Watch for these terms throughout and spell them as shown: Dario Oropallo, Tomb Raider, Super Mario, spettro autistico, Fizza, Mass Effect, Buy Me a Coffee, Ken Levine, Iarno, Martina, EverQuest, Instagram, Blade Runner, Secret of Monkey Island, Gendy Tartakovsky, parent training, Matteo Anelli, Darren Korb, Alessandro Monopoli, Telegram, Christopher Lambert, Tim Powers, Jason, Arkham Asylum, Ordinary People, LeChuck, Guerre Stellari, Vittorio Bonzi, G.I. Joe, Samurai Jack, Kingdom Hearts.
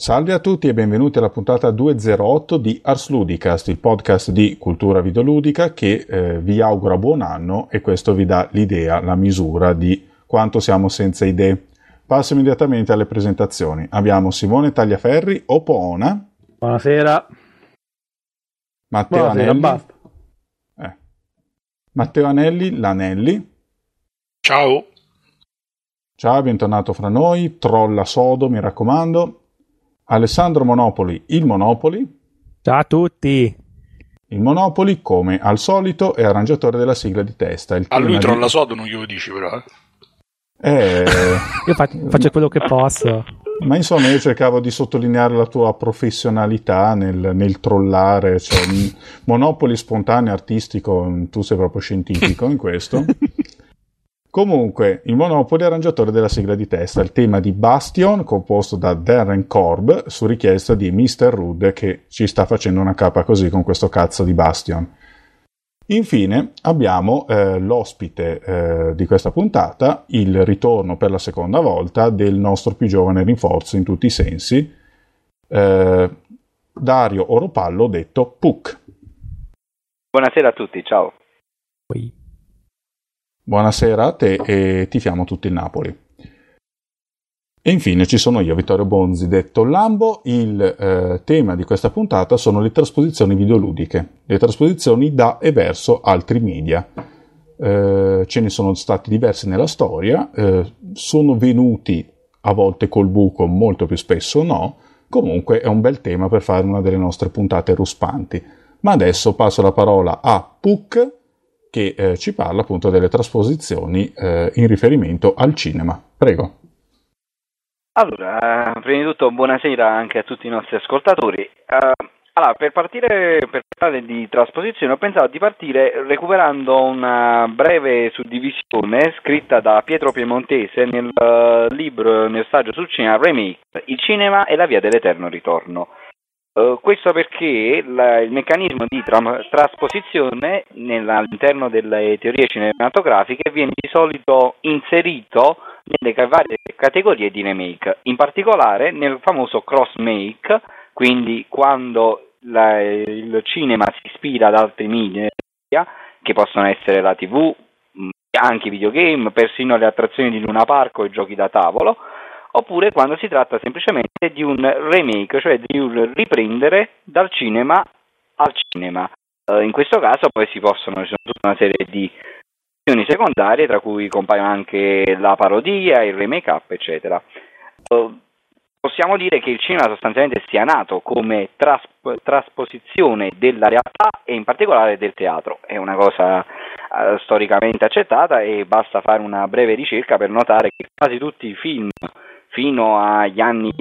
Salve a tutti e benvenuti alla puntata 208 di Ars Ludicast, il podcast di cultura videoludica che vi augura buon anno, e questo vi dà l'idea, la misura di quanto siamo senza idee. Passo immediatamente alle presentazioni. Abbiamo Simone Tagliaferri, Opona. Buonasera. Matteo Anelli. Basta. Matteo Anelli, l'Anelli. Ciao. Ciao, bentornato fra noi. Trolla sodo, mi raccomando. Alessandro Monopoli, il Monopoli. Ciao a tutti. Il Monopoli, come al solito, è arrangiatore della sigla di testa. A lui trolla sodo non glielo dici, però. Io faccio quello che posso. Ma insomma, io cercavo di sottolineare la tua professionalità nel trollare, cioè, Monopoli spontaneo, artistico, tu sei proprio scientifico in questo. Comunque, il Monopoli è arrangiatore della sigla di testa, il tema di Bastion, composto da Darren Korb, su richiesta di Mr. Rudd, che ci sta facendo una capa così con questo cazzo di Bastion. Infine abbiamo l'ospite di questa puntata, il ritorno per la seconda volta del nostro più giovane rinforzo in tutti i sensi, Dario Oropallo, detto Puck. Buonasera a tutti, ciao. Buonasera a te, e tifiamo tutti il Napoli. E infine ci sono io, Vittorio Bonzi, detto Lambo. Il tema di questa puntata sono le trasposizioni videoludiche, le trasposizioni da e verso altri media. Ce ne sono stati diversi nella storia, sono venuti a volte col buco, molto più spesso no. Comunque è un bel tema per fare una delle nostre puntate ruspanti. Ma adesso passo la parola a Puck, che ci parla appunto delle trasposizioni in riferimento al cinema. Prego. Allora, prima di tutto buonasera anche a tutti i nostri ascoltatori. Allora, per parlare di trasposizione, ho pensato di partire recuperando una breve suddivisione scritta da Pietro Piemontese nel saggio sul cinema Remake, il cinema e la via dell'eterno ritorno. Questo perché il meccanismo di trasposizione all'interno delle teorie cinematografiche viene di solito inserito nelle varie categorie di remake, in particolare nel famoso cross-make, quindi quando il cinema si ispira ad altri media, che possono essere la TV, anche i videogame, persino le attrazioni di Luna Park o i giochi da tavolo, oppure quando si tratta semplicemente di un remake, cioè di un riprendere dal cinema al cinema. In questo caso poi ci sono tutta una serie di secondarie, tra cui compaiono anche la parodia, il remake up, eccetera. Possiamo dire che il cinema sostanzialmente sia nato come trasposizione della realtà, e in particolare del teatro. È una cosa storicamente accettata, e basta fare una breve ricerca per notare che quasi tutti i film fino agli anni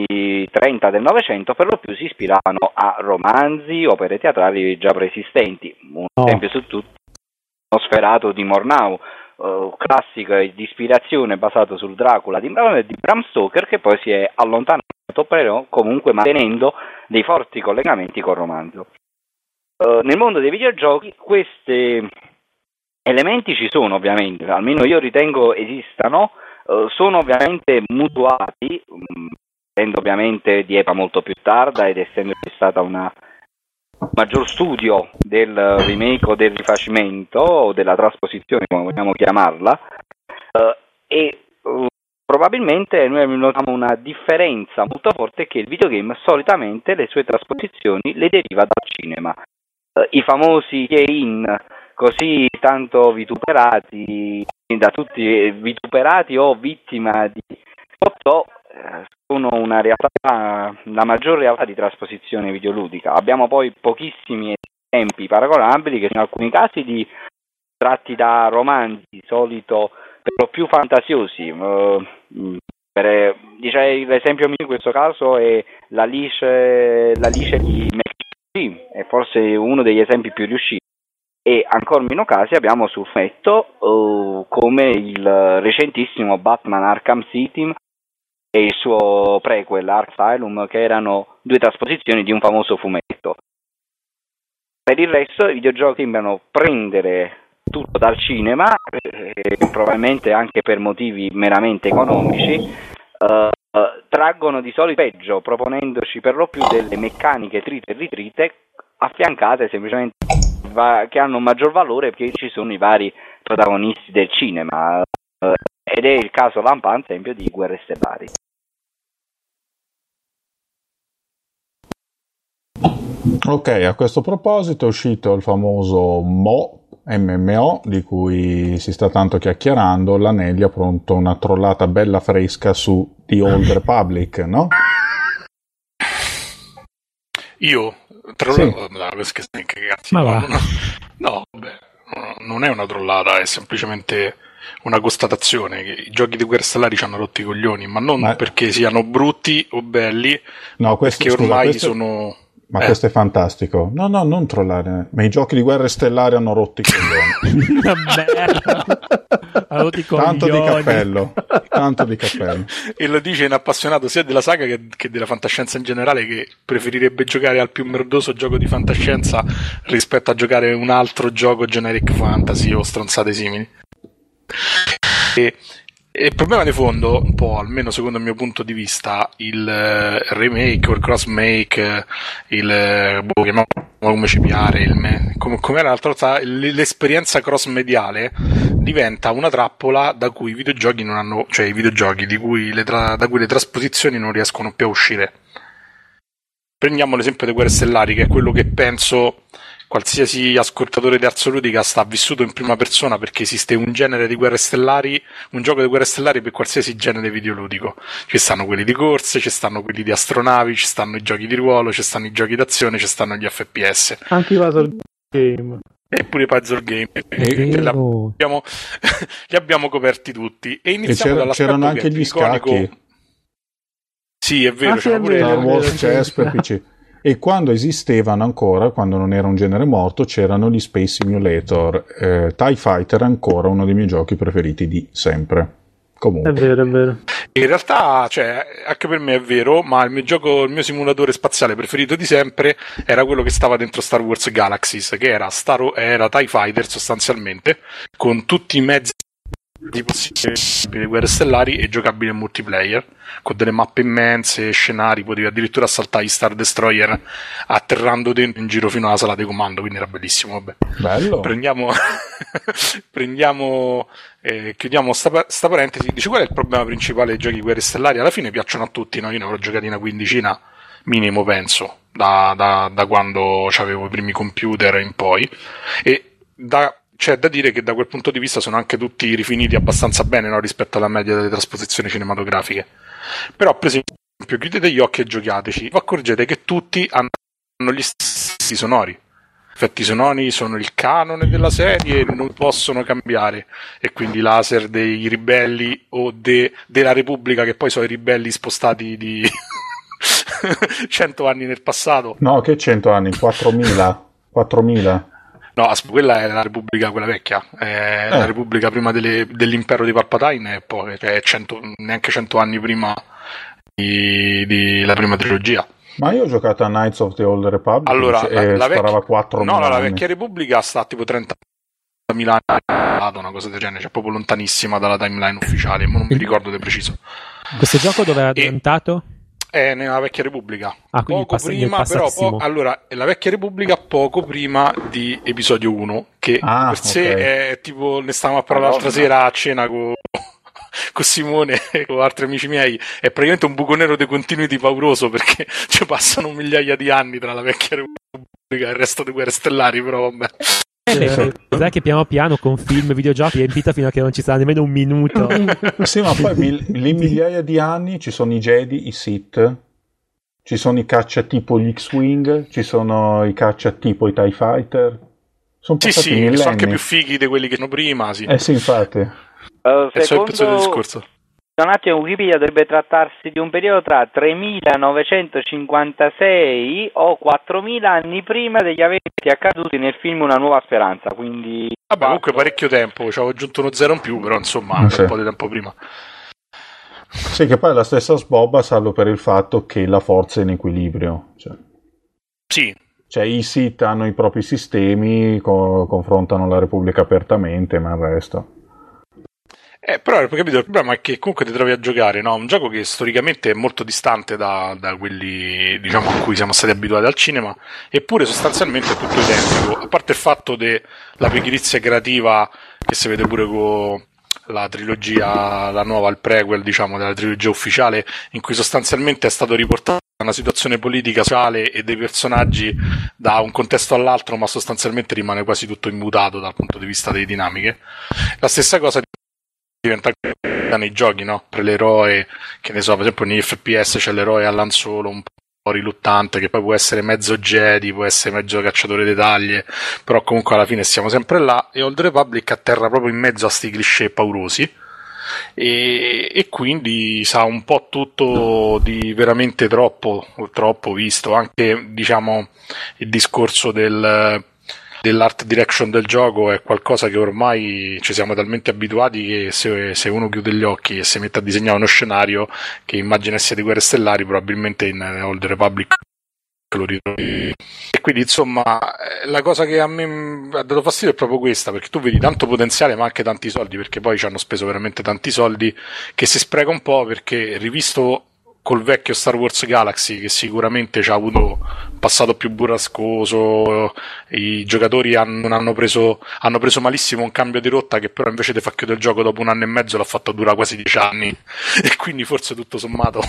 30 del Novecento per lo più si ispiravano a romanzi, opere teatrali già preesistenti. Un esempio su tutti: Nosferatu di Murnau, classico di ispirazione basato sul Dracula di Bram Stoker, che poi si è allontanato, però comunque mantenendo dei forti collegamenti col romanzo. Nel mondo dei videogiochi questi elementi ci sono, ovviamente, almeno io ritengo esistano, sono ovviamente mutuati, essendo ovviamente di epoca molto più tarda ed essendoci stata una maggior studio del remake o del rifacimento o della trasposizione, come vogliamo chiamarla, probabilmente noi notiamo una differenza molto forte, che il videogame solitamente le sue trasposizioni le deriva dal cinema. I famosi tie-in così tanto vituperati da tutti, vituperati o vittima di Totò, sono una realtà, la maggior realtà di trasposizione videoludica. Abbiamo poi pochissimi esempi paragonabili, che sono alcuni casi di tratti da romanzi, solito per lo più fantasiosi. L'esempio mio in questo caso è l'Alice di McKinsey, è forse uno degli esempi più riusciti, e ancora meno casi abbiamo sul fumetto, come il recentissimo Batman Arkham City e il suo prequel Arkham Asylum, che erano due trasposizioni di un famoso fumetto. Per il resto i videogiochi sembrano prendere tutto dal cinema, probabilmente anche per motivi meramente economici, traggono di solito peggio, proponendoci per lo più delle meccaniche trite e ritrite affiancate semplicemente che hanno un maggior valore perché ci sono i vari protagonisti del cinema, ed è il caso lampante esempio di Guerre Stellari. Ok, a questo proposito è uscito il famoso MMO di cui si sta tanto chiacchierando. L'Anelli ha pronto una trollata bella fresca su The Old Republic, no? Io? No, non è una trollata, è semplicemente una constatazione che i giochi di Guerre Stellari ci hanno rotto i coglioni, ma non perché siano brutti o belli, no, questo, perché ormai sono... Ma questo è fantastico. No, no, non trollare. Ma i giochi di Guerre Stellari hanno rotto i coglioni. Tanto di cappello. E lo dice un appassionato sia della saga che della fantascienza in generale, che preferirebbe giocare al più merdoso gioco di fantascienza rispetto a giocare un altro gioco generic fantasy o stronzate simili. E il problema di fondo, un po' almeno secondo il mio punto di vista, il remake o il crossmake, l'esperienza crossmediale diventa una trappola da cui i videogiochi non hanno, cioè i videogiochi da cui le trasposizioni non riescono più a uscire. Prendiamo l'esempio di Guerre Stellari, che è quello che penso qualsiasi ascoltatore di Ars Ludicast ha vissuto in prima persona, perché esiste un genere di Guerre Stellari, un gioco di Guerre Stellari per qualsiasi genere videoludico. Ci stanno quelli di corse, ci stanno quelli di astronavi, ci stanno i giochi di ruolo, ci stanno i giochi d'azione, ci stanno gli FPS. Anche i puzzle game. Eppure i puzzle game. Li abbiamo coperti tutti. E iniziamo c'erano anche gli scacchi. Sì, è vero. C'era pure Star Wars Chess per PC. E quando esistevano ancora, quando non era un genere morto, c'erano gli Space Simulator. TIE Fighter è ancora uno dei miei giochi preferiti di sempre. Comunque. È vero. In realtà, cioè, anche per me è vero, ma il mio simulatore spaziale preferito di sempre era quello che stava dentro Star Wars Galaxies, che era TIE Fighter sostanzialmente, con tutti i mezzi di possibili Guerre Stellari e giocabile in multiplayer, con delle mappe immense, scenari, potevi addirittura assaltare gli Star Destroyer atterrando dentro in giro fino alla sala di comando, quindi era bellissimo. Vabbè. Bello. Chiudiamo sta parentesi. Dici, qual è il problema principale dei giochi di Guerre Stellari? Alla fine piacciono a tutti, no? Io ne avrò giocati una quindicina minimo, penso, da quando avevo i primi computer in poi, e c'è da dire che da quel punto di vista sono anche tutti rifiniti abbastanza bene, no? Rispetto alla media delle trasposizioni cinematografiche. Però, per esempio, chiudete gli occhi e giochiateci, vi accorgete che tutti hanno gli stessi sonori. Effetti sonori sono il canone della serie, non possono cambiare, e quindi laser dei ribelli o della Repubblica, che poi sono i ribelli spostati di 100 anni nel passato. No, che 100 anni? 4000. No, quella è la Repubblica, quella vecchia, la Repubblica prima dell'impero di Palpatine, e poi cioè, neanche 100 anni prima della prima trilogia. Ma io ho giocato a Knights of the Old Republic, allora, sparava 4.000 anni. No, la vecchia Repubblica sta tipo 30.000 anni, una cosa del genere, cioè proprio lontanissima dalla timeline ufficiale, ma non mi ricordo di preciso. Questo gioco dove era diventato? Nella vecchia Repubblica, la vecchia Repubblica poco prima di episodio 1, che per sé è tipo, ne stavamo a parlare l'altra sera a cena con Simone e con altri amici miei, è praticamente un buco nero di continuity pauroso, perché ci passano migliaia di anni tra la vecchia Repubblica e il resto di Guerre Stellari, però vabbè. Sai che piano piano con film e videogiochi è riempita fino a che non ci sarà nemmeno un minuto. Sì, ma poi le migliaia di anni ci sono i Jedi, i Sith, ci sono i caccia tipo gli X-Wing, ci sono i caccia tipo i TIE Fighter. Sono passati millenni. Sono anche più fighi di quelli che erano prima, sì. Eh sì, infatti. Secondo il discorso. Un attimo, Wikipedia dovrebbe trattarsi di un periodo tra 3.956 o 4.000 anni prima degli eventi accaduti nel film Una Nuova Speranza, quindi... Vabbè, comunque parecchio tempo, ci avevo aggiunto uno zero in più, però insomma, un po' di tempo prima. Sì, che poi la stessa sbobba, salvo per il fatto che la forza è in equilibrio. Cioè. Sì. Cioè i Sith hanno i propri sistemi, confrontano la Repubblica apertamente, ma il resto... Però ho capito, il problema è che comunque ti trovi a giocare, no? Un gioco che storicamente è molto distante da quelli, diciamo, a cui siamo stati abituati al cinema, eppure sostanzialmente è tutto identico, a parte il fatto della pigrizia creativa che si vede pure con la trilogia, la nuova, il prequel, diciamo, della trilogia ufficiale, in cui sostanzialmente è stato riportata una situazione politica, sociale e dei personaggi da un contesto all'altro, ma sostanzialmente rimane quasi tutto immutato dal punto di vista delle dinamiche. La stessa cosa diventa nei giochi, no? Per l'eroe, che ne so, per esempio nei FPS c'è l'eroe a lanzolo un po' riluttante, che poi può essere mezzo Jedi, può essere mezzo cacciatore di taglie, però comunque alla fine siamo sempre là, e Old Republic atterra proprio in mezzo a sti cliché paurosi, e quindi sa un po' tutto di veramente troppo visto, anche diciamo il discorso dell'art direction del gioco è qualcosa che ormai ci siamo talmente abituati che se uno chiude gli occhi e si mette a disegnare uno scenario che immagina sia di Guerre Stellari, probabilmente in Old Republic lo ritrovi. E quindi insomma la cosa che a me ha dato fastidio è proprio questa, perché tu vedi tanto potenziale ma anche tanti soldi, perché poi ci hanno speso veramente tanti soldi che si spreca un po', perché rivisto col vecchio Star Wars Galaxy, che sicuramente ci ha avuto un passato più burrascoso, i giocatori hanno preso malissimo un cambio di rotta che però invece di far chiudere il gioco dopo un anno e mezzo l'ha fatto durare quasi 10 anni, e quindi forse tutto sommato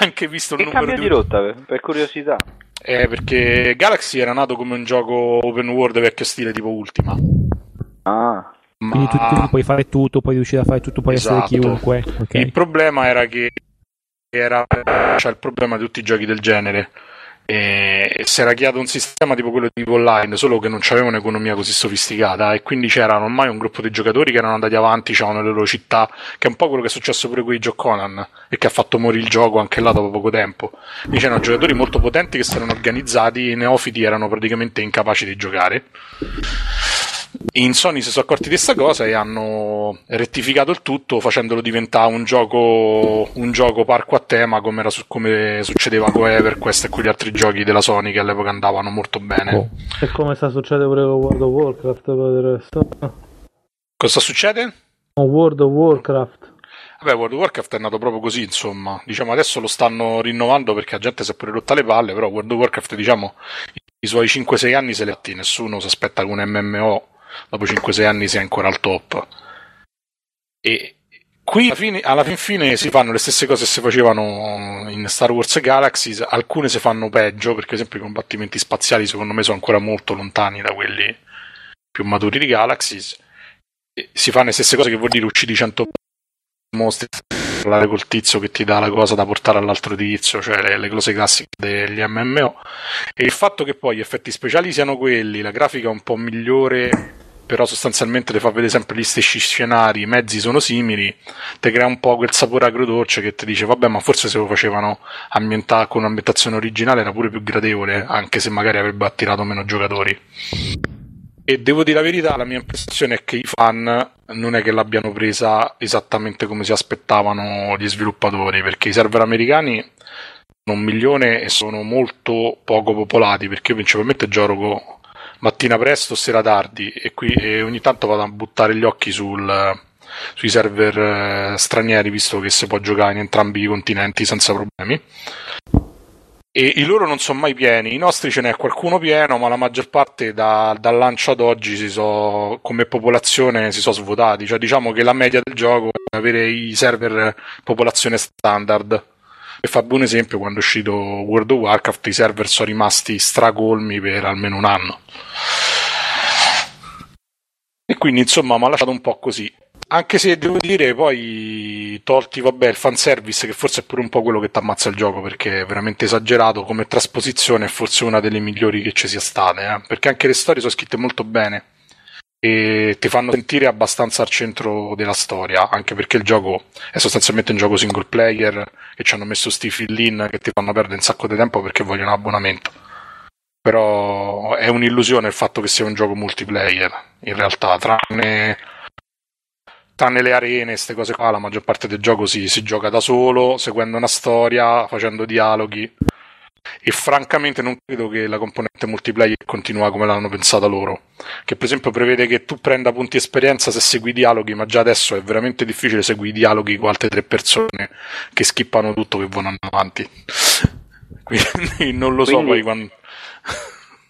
anche visto il numero di rotta, per curiosità, perché Galaxy era nato come un gioco open world vecchio stile tipo Ultima. Ah, quindi tu puoi fare tutto, puoi riuscire a fare tutto, puoi essere chiunque. Okay. Il problema era che c'è il problema di tutti i giochi del genere, e si era creato un sistema tipo quello di online, solo che non c'aveva un'economia così sofisticata, e quindi c'erano ormai un gruppo di giocatori che erano andati avanti, c'erano le loro città, che è un po' quello che è successo pure con i Gioconan, e che ha fatto morire il gioco anche là dopo poco tempo. Quindi c'erano giocatori molto potenti che si erano organizzati, i neofiti erano praticamente incapaci di giocare. In Sony si sono accorti di questa cosa e hanno rettificato il tutto facendolo diventare un gioco parco a tema, come succedeva con EverQuest e quegli altri giochi della Sony che all'epoca andavano molto bene. Oh. E come sta succedendo pure con World of Warcraft per il resto? Cosa succede? Con World of Warcraft. Vabbè, World of Warcraft è nato proprio così, insomma. Diciamo adesso lo stanno rinnovando perché la gente si è pure rotta le palle, però World of Warcraft, diciamo, i suoi 5-6 anni se li atti, nessuno si aspetta che un MMO dopo 5-6 anni si è ancora al top, e qui alla fin fine si fanno le stesse cose che si facevano in Star Wars Galaxy, alcune si fanno peggio, perché ad esempio i combattimenti spaziali secondo me sono ancora molto lontani da quelli più maturi di Galaxy, e si fanno le stesse cose, che vuol dire uccidi 100 mostri, parlare col tizio che ti dà la cosa da portare all'altro tizio, cioè le cose classiche degli MMO, e il fatto che poi gli effetti speciali siano quelli, la grafica un po' migliore, però sostanzialmente le fa vedere sempre gli stessi scenari, i mezzi sono simili, te crea un po' quel sapore agrodolce che ti dice vabbè, ma forse se lo facevano con un'ambientazione originale era pure più gradevole, anche se magari avrebbe attirato meno giocatori. E devo dire la verità, la mia impressione è che i fan non è che l'abbiano presa esattamente come si aspettavano gli sviluppatori, perché i server americani sono 1 milione e sono molto poco popolati, perché io principalmente gioco mattina presto, sera tardi, e ogni tanto vado a buttare gli occhi sui server stranieri, visto che si può giocare in entrambi i continenti senza problemi, e i loro non sono mai pieni. I nostri ce n'è qualcuno pieno, ma la maggior parte dal lancio ad oggi come popolazione si sono svuotati, cioè diciamo che la media del gioco è avere i server popolazione standard. Per fare un esempio, quando è uscito World of Warcraft i server sono rimasti stracolmi per almeno un anno, e quindi insomma mi ha lasciato un po' così, anche se devo dire poi, tolti vabbè il fanservice, che forse è pure un po' quello che ti ammazza il gioco, perché è veramente esagerato come trasposizione, è forse una delle migliori che ci sia state, perché anche le storie sono scritte molto bene e ti fanno sentire abbastanza al centro della storia, anche perché il gioco è sostanzialmente un gioco single player, che ci hanno messo sti fill-in che ti fanno perdere un sacco di tempo perché vogliono un abbonamento, però è un'illusione il fatto che sia un gioco multiplayer in realtà, tranne le arene, queste cose qua, la maggior parte del gioco si gioca da solo, seguendo una storia, facendo dialoghi, e francamente non credo che la componente multiplayer continua come l'hanno pensata loro, che per esempio prevede che tu prenda punti esperienza se segui i dialoghi, ma già adesso è veramente difficile seguire i dialoghi con altre tre persone che skippano tutto, che vanno avanti. Quindi non lo so. Poi quando...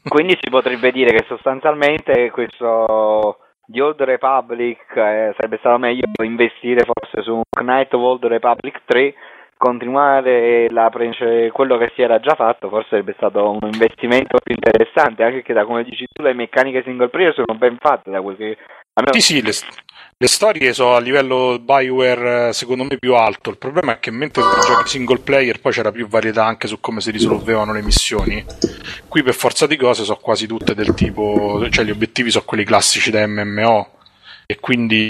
quindi si potrebbe dire che sostanzialmente questo The Old Republic sarebbe stato meglio investire forse su Knights of the Old Republic 3, continuare quello che si era già fatto, forse sarebbe stato un investimento più interessante, anche perché da come dici tu le meccaniche single player sono ben fatte, da quel che almeno... sì, le storie sono a livello BioWare secondo me più alto. Il problema è che mentre per giochi single player poi c'era più varietà anche su come si risolvevano le missioni, qui per forza di cose sono quasi tutte del tipo, cioè gli obiettivi sono quelli classici da MMO e quindi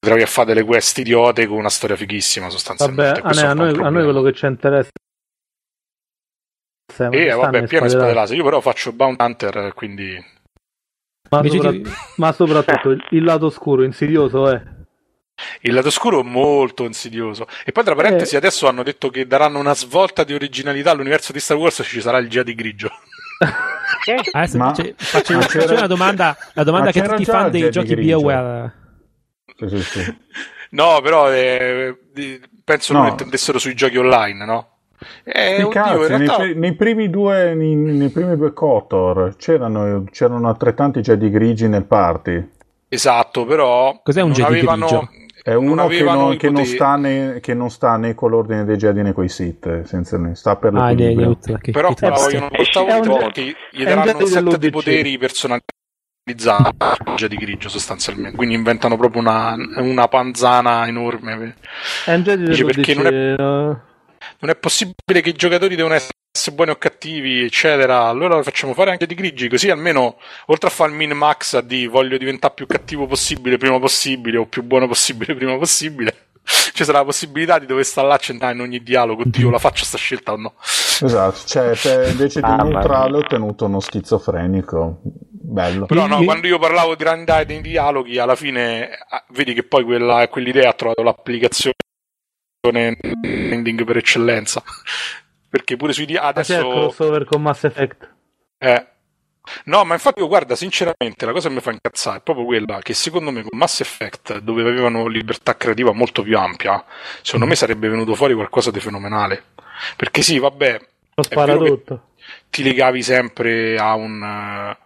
trovi a fare delle quest idiote con una storia fighissima sostanzialmente. Vabbè, a noi quello che ci interessa vabbè, pieno di spade laser. Io però faccio Bounty Hunter, quindi... Ma soprattutto il lato oscuro insidioso è. Il lato oscuro è molto insidioso. E poi tra parentesi adesso hanno detto che daranno una svolta di originalità all'universo di Star Wars e ci sarà il Jedi grigio. Faccio una domanda, la domanda che tutti i fan dei giochi BioWare. Sì. No, però penso non intendessero sui giochi online, no? Oddio, in realtà... nei primi due KOTOR c'erano altrettanti Jedi grigi nel party. Esatto, però cos'è un Jedi grigio? È uno che non sta né con l'ordine dei Jedi né con i Sith, essenzialmente sta per l'equilibrio. Però qua vogliono portare, gli daranno un set di poteri personalizzati un Jedi grigio sostanzialmente, quindi inventano proprio una panzana enorme. È un Jedi grigio perché non è possibile che i giocatori devono essere buoni o cattivi, eccetera. Allora lo facciamo fare anche di grigi, così almeno oltre a fare il min max di voglio diventare più cattivo possibile prima possibile o più buono possibile prima possibile, ci sarà la possibilità di dover stare là a centrare in ogni dialogo, oddio la faccio sta scelta o no. Esatto, cioè invece di neutrale ho tenuto uno schizofrenico. Bello. Però no, quando io parlavo di randomizzazione dei dialoghi, alla fine vedi che poi quell'idea ha trovato l'applicazione ending per eccellenza, perché pure sui adesso c'è il crossover con Mass Effect. No, ma infatti io, guarda, sinceramente la cosa che mi fa incazzare è proprio quella che secondo me con Mass Effect, dove avevano libertà creativa molto più ampia, secondo me sarebbe venuto fuori qualcosa di fenomenale, perché sì, vabbè, lo spara tutto, ti legavi sempre a una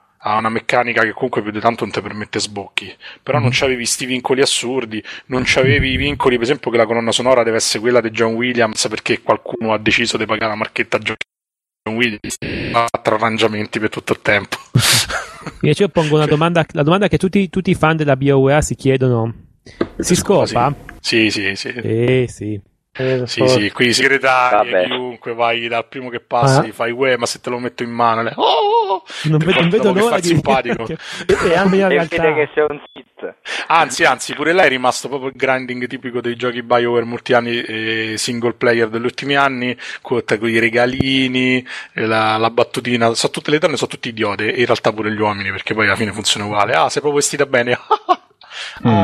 meccanica che comunque più di tanto non ti permette sbocchi, però non c'avevi sti vincoli assurdi, non c'avevi i vincoli per esempio che la colonna sonora deve essere quella di John Williams perché qualcuno ha deciso di pagare la marchetta a John Williams, ha fatto arrangiamenti per tutto il tempo. Invece io pongo una domanda, la domanda che tutti i fan della BioWare si chiedono: si scopa? Sì, qui segretari, chiunque vai dal primo che passa gli fai ma se te lo metto in mano non vedo l'ora di simpatico che c'è un sit. Anzi pure lei è rimasto proprio il grinding tipico dei giochi BioWare multianni single player degli ultimi anni con i regalini, la battutina, so tutte le donne, sono tutti idiote e in realtà pure gli uomini, perché poi alla fine funziona uguale. Sei proprio vestita bene.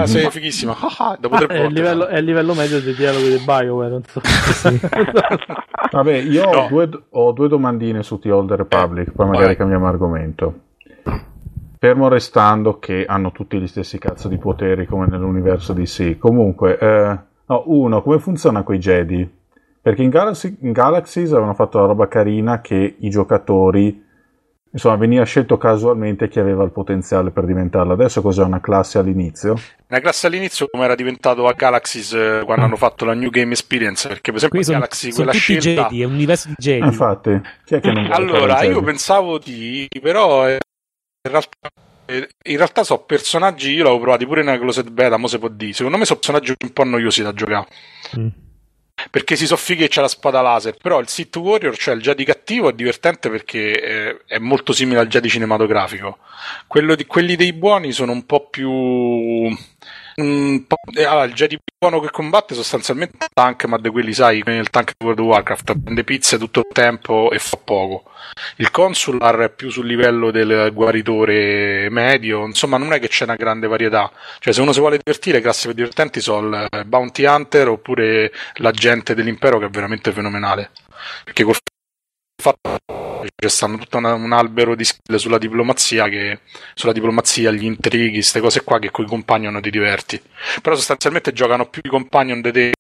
Sei fighissima. Dopo è il livello medio dei dialoghi di BioWare, non so. Vabbè, io ho due domandine su The Old Republic, poi magari cambiamo argomento. Fermo restando che hanno tutti gli stessi cazzo di poteri come nell'universo DC. Comunque, come funziona coi Jedi? Perché in Galaxies avevano fatto la roba carina che i giocatori, insomma, veniva scelto casualmente chi aveva il potenziale per diventarlo. Adesso cos'è, una classe all'inizio? Una classe all'inizio, come era diventato a Galaxies quando hanno fatto la New Game Experience, perché per esempio Galaxy quella scelta Jedi, è un universo di Jedi. Infatti, chi è che non vuole? Allora, io pensavo però in realtà so personaggi, io l'avevo provati pure nella closet beta, mo se può dire. Secondo me sono personaggi un po' noiosi da giocare. Perché si soffighi che c'è la spada laser, però il Sith Warrior, cioè il Jedi cattivo, è divertente perché è molto simile al Jedi cinematografico. Quelli dei buoni sono un po' più... il Jedi buono che combatte sostanzialmente è un tank, ma di quelli, sai, il tank di World of Warcraft, prende pizze tutto il tempo e fa poco. Il Consular è più sul livello del guaritore medio, insomma non è che c'è una grande varietà, cioè se uno si vuole divertire, classi per divertenti sono il Bounty Hunter oppure l'agente dell'impero, che è veramente fenomenale, perché col fatto c'è stanno tutto un albero di skill sulla diplomazia, che sulla diplomazia, gli intrighi, queste cose qua, che coi companion ti diverti, però sostanzialmente giocano più i companion di te,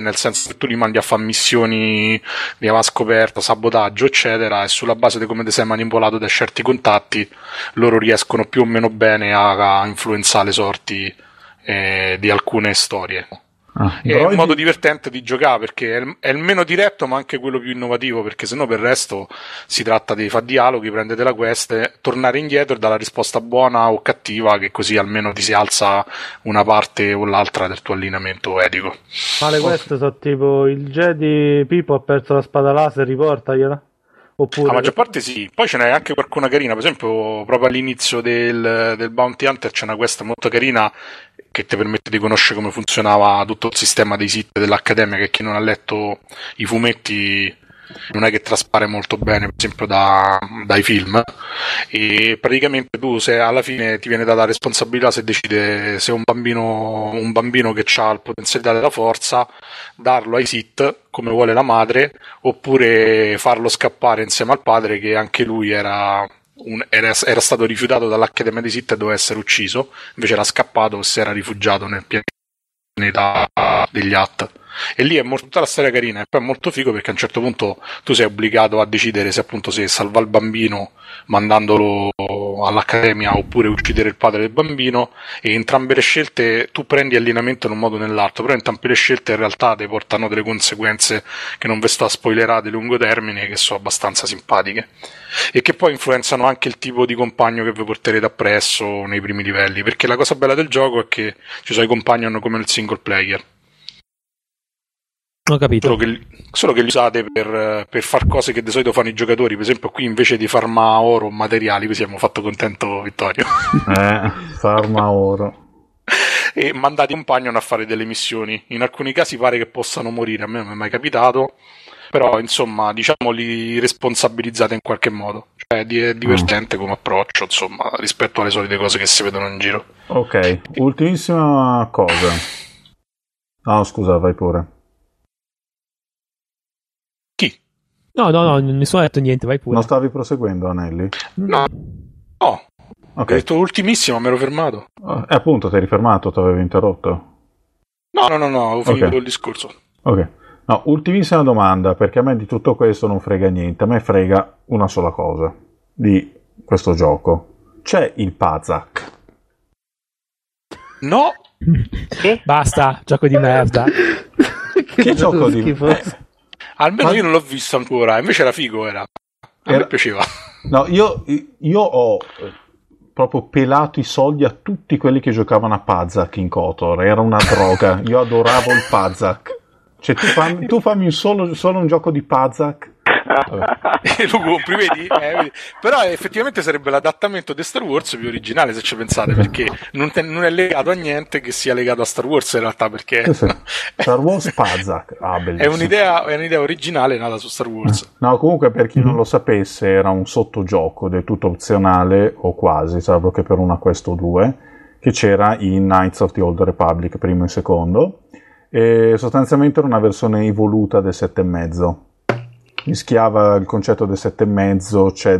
nel senso che tu li mandi a fare missioni di avanti scoperta, sabotaggio eccetera, e sulla base di come ti sei manipolato da certi contatti loro riescono più o meno bene a influenzare le sorti di alcune storie. È un modo divertente di giocare, perché è il meno diretto ma anche quello più innovativo, perché sennò per il resto si tratta di fare dialoghi, prendete la quest, tornare indietro e dare la risposta buona o cattiva, che così almeno ti si alza una parte o l'altra del tuo allineamento etico. Ma le quest sono tipo: il Jedi Pippo ha perso la spada laser, riportagliela. Oppure... La maggior parte sì, poi ce n'è anche qualcuna carina, per esempio proprio all'inizio del Bounty Hunter c'è una quest molto carina che ti permette di conoscere come funzionava tutto il sistema dei siti dell'Accademia, che chi non ha letto i fumetti non è che traspare molto bene, per esempio dai film, e praticamente tu, se alla fine ti viene data la responsabilità, se decide se un bambino che ha il potenziale della forza, darlo ai Sith come vuole la madre, oppure farlo scappare insieme al padre, che anche lui era stato rifiutato dall'Accademia dei Sith e doveva essere ucciso, invece era scappato e si era rifugiato nel pianeta degli Hutt. E lì è tutta la storia carina, e poi è molto figo perché a un certo punto tu sei obbligato a decidere se appunto se salvare il bambino mandandolo all'Accademia oppure uccidere il padre del bambino, e entrambe le scelte tu prendi allineamento in un modo o nell'altro, però entrambe le scelte in realtà ti portano delle conseguenze che non vi sto a spoilerare a lungo termine, che sono abbastanza simpatiche e che poi influenzano anche il tipo di compagno che vi porterete appresso nei primi livelli, perché la cosa bella del gioco è che ci sono i compagnon come nel single player. Ho capito. Solo che li usate per far cose che di solito fanno i giocatori. Per esempio qui invece di farma oro o materiali, così abbiamo fatto contento Vittorio. Farma oro. E mandate i compagnon a fare delle missioni. In alcuni casi pare che possano morire, a me non è mai capitato. Però insomma, diciamo, li responsabilizzate in qualche modo. Cioè è divertente come approccio, insomma, rispetto alle solite cose che si vedono in giro. Ok, ultimissima cosa. Ah, scusa, vai pure. No, non mi sono detto niente, vai pure. Non stavi proseguendo, Anelli? No. Okay. Ho detto ultimissimo, mi ero fermato. Appunto, ti eri fermato, ti avevo interrotto. No, ho finito il discorso. Ok. No, ultimissima domanda, perché a me di tutto questo non frega niente. A me frega una sola cosa di questo gioco. C'è il Pazak? No. Basta, gioco di merda. Che gioco di merda? Almeno io non l'ho visto ancora, invece era figo, a me piaceva. No, io ho proprio pelato i soldi a tutti quelli che giocavano a Pazak in Kotor, era una droga, io adoravo il Pazak. Cioè tu fammi solo un gioco di Pazak e lo compri, vedi? Però effettivamente sarebbe l'adattamento di Star Wars più originale, se ci pensate, perché non è legato a niente che sia legato a Star Wars in realtà, perché Star Wars Pazak è un'idea originale nata su Star Wars. No, comunque, per chi non lo sapesse, era un sottogioco del tutto opzionale, o quasi, salvo che per una quest o due, che c'era in Knights of the Old Republic primo e secondo. E sostanzialmente era una versione evoluta del 7,5. Mischiava il concetto del 7,5, cioè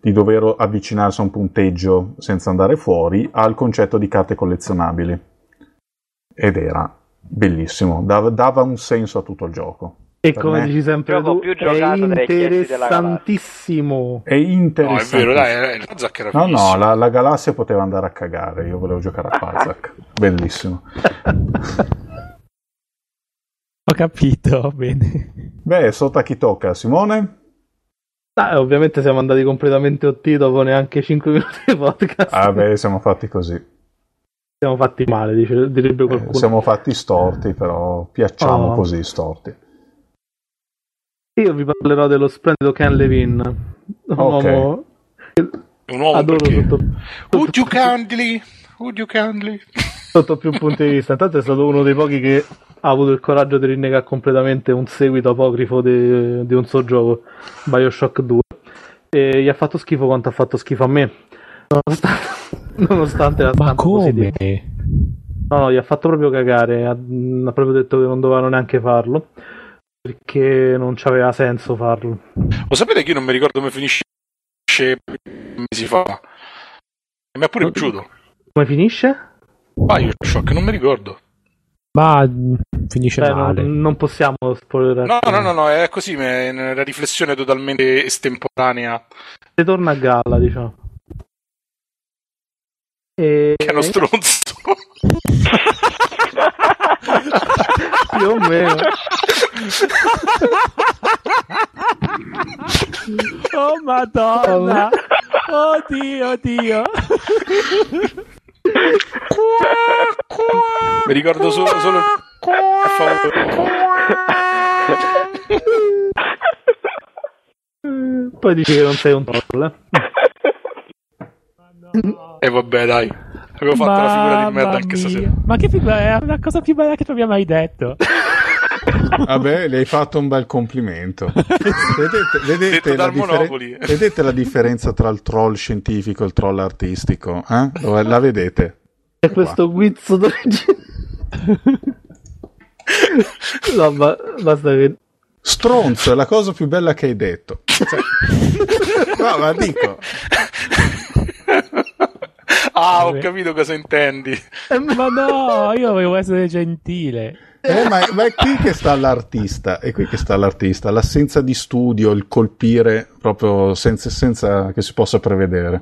di dover avvicinarsi a un punteggio senza andare fuori, al concetto di carte collezionabili, ed era bellissimo, dava un senso a tutto il gioco. E per come dici sempre tu, più è interessantissimo. È interessante. No, è vero, dai, il Pazak era bellissimo. No, la galassia poteva andare a cagare, io volevo giocare a Pazak. Bellissimo. Ho capito, bene. Beh, sotto a chi tocca, Simone? Ovviamente siamo andati completamente otti dopo neanche 5 minuti di podcast. Beh, siamo fatti così. Siamo fatti male, direbbe qualcuno. Siamo fatti storti, però piacciamo così storti. Io vi parlerò dello splendido Ken Levine, un uomo adoro sotto più punti di vista. Intanto è stato uno dei pochi che ha avuto il coraggio di rinnegare completamente un seguito apocrifo di un suo gioco, Bioshock 2, e gli ha fatto schifo quanto ha fatto schifo a me, nonostante la stampa positiva. No, gli ha fatto proprio cagare, ha proprio detto che non dovevano neanche farlo. perché non c'aveva senso farlo. Lo sapete che io non mi ricordo come finisce mesi fa? Mi ha pure piaciuto. Come finisce? BioShock, non mi ricordo. Ma finisce male. Non possiamo spoilerare. No, è così, è una riflessione totalmente estemporanea. Si torna a galla, diciamo. E... che è uno stronzo. Più o meno. Oh madonna. Oddio. Mi ricordo solo poi dici che non sei un troll, no. E vabbè, dai, avevo fatto la figura di merda anche stasera. Ma che figura, è una cosa più bella che tu abbia mai detto. Vabbè, le hai fatto un bel complimento. Vedete la differenza tra il troll scientifico e il troll artistico? Eh? La vedete? È questo guizzo no, ma basta che... Stronzo, è la cosa più bella che hai detto. No, ma dico... Ah, ho capito cosa intendi. Ma no, io volevo essere gentile. Ma è qui che sta l'artista, l'assenza di studio, il colpire proprio senza che si possa prevedere.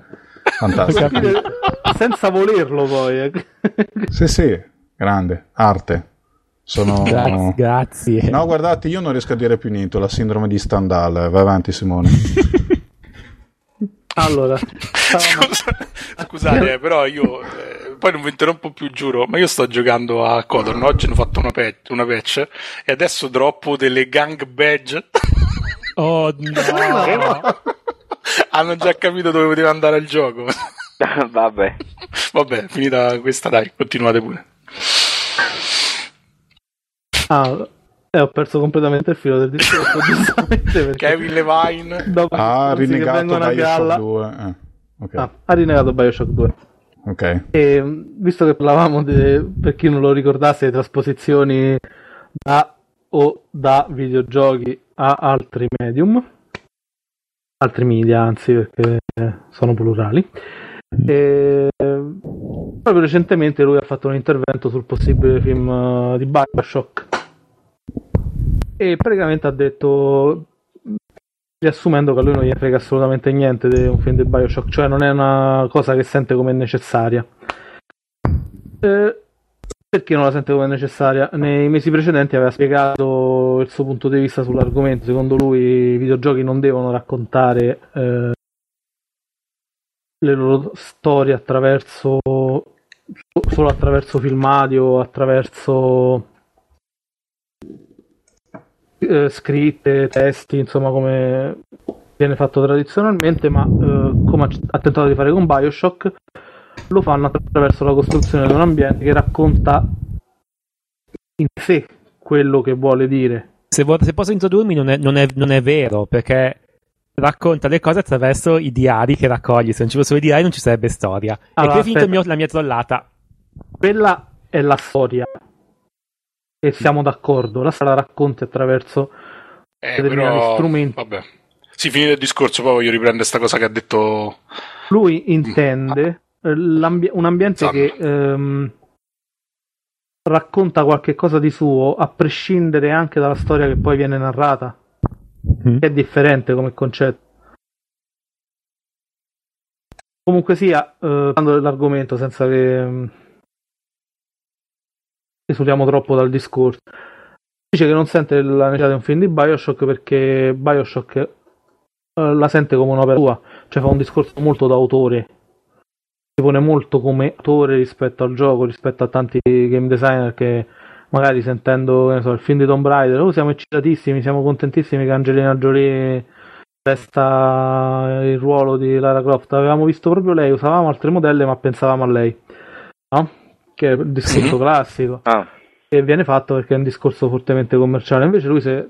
Fantastico. Senza volerlo poi. Sì, grande, arte. Grazie. No, guardate, io non riesco a dire più niente, la sindrome di Stendhal. Vai avanti, Simone. Allora, scusate, però io... poi non vi interrompo più, giuro, ma io sto giocando a Codorn, oggi hanno fatto una patch e adesso droppo delle gang badge. Oh no. Hanno già capito dove poteva andare il gioco. Vabbè, finita questa, dai, continuate pure. Ho perso completamente il filo del discorso, giustamente, perché Kevin Levine ha rinnegato BioShock 2. Okay. Ha rinnegato BioShock 2. Okay. E visto che parlavamo per chi non lo ricordasse, le trasposizioni da videogiochi a altri medium, altri media, anzi, perché sono plurali, e proprio recentemente lui ha fatto un intervento sul possibile film di BioShock e praticamente ha detto, riassumendo, che a lui non gli frega assolutamente niente di un film di BioShock, cioè non è una cosa che sente come necessaria. Perché non la sente come necessaria? Nei mesi precedenti aveva spiegato il suo punto di vista sull'argomento. Secondo lui i videogiochi non devono raccontare le loro storie solo attraverso filmati o attraverso... scritte, testi, insomma, come viene fatto tradizionalmente, ma come ha tentato di fare con BioShock, lo fanno attraverso la costruzione di un ambiente che racconta in sé quello che vuole dire. Se posso introdurmi, non è vero, perché racconta le cose attraverso i diari che raccoglie. Se non ci fossero i diari non ci sarebbe storia. Allora, e qui è finita la mia trollata. Quella è la storia. E siamo d'accordo, la sala racconti attraverso determinati strumenti. Vabbè. Sì, finito il discorso, poi voglio riprendere questa cosa che ha detto. Lui intende un ambiente che racconta qualche cosa di suo, a prescindere anche dalla storia che poi viene narrata, che è differente come concetto. Comunque sia, parlando dell'argomento, senza che... esuliamo troppo dal discorso. Dice che non sente la necessità di un film di BioShock perché BioShock la sente come un'opera sua, cioè fa un discorso molto da autore, si pone molto come autore rispetto al gioco, rispetto a tanti game designer che magari sentendo, che ne so, il film di Tomb Raider, siamo eccitatissimi, siamo contentissimi che Angelina Jolie presta il ruolo di Lara Croft, avevamo visto proprio lei, usavamo altre modelle ma pensavamo a lei, no? Che è il discorso classico che viene fatto perché è un discorso fortemente commerciale. Invece lui si è,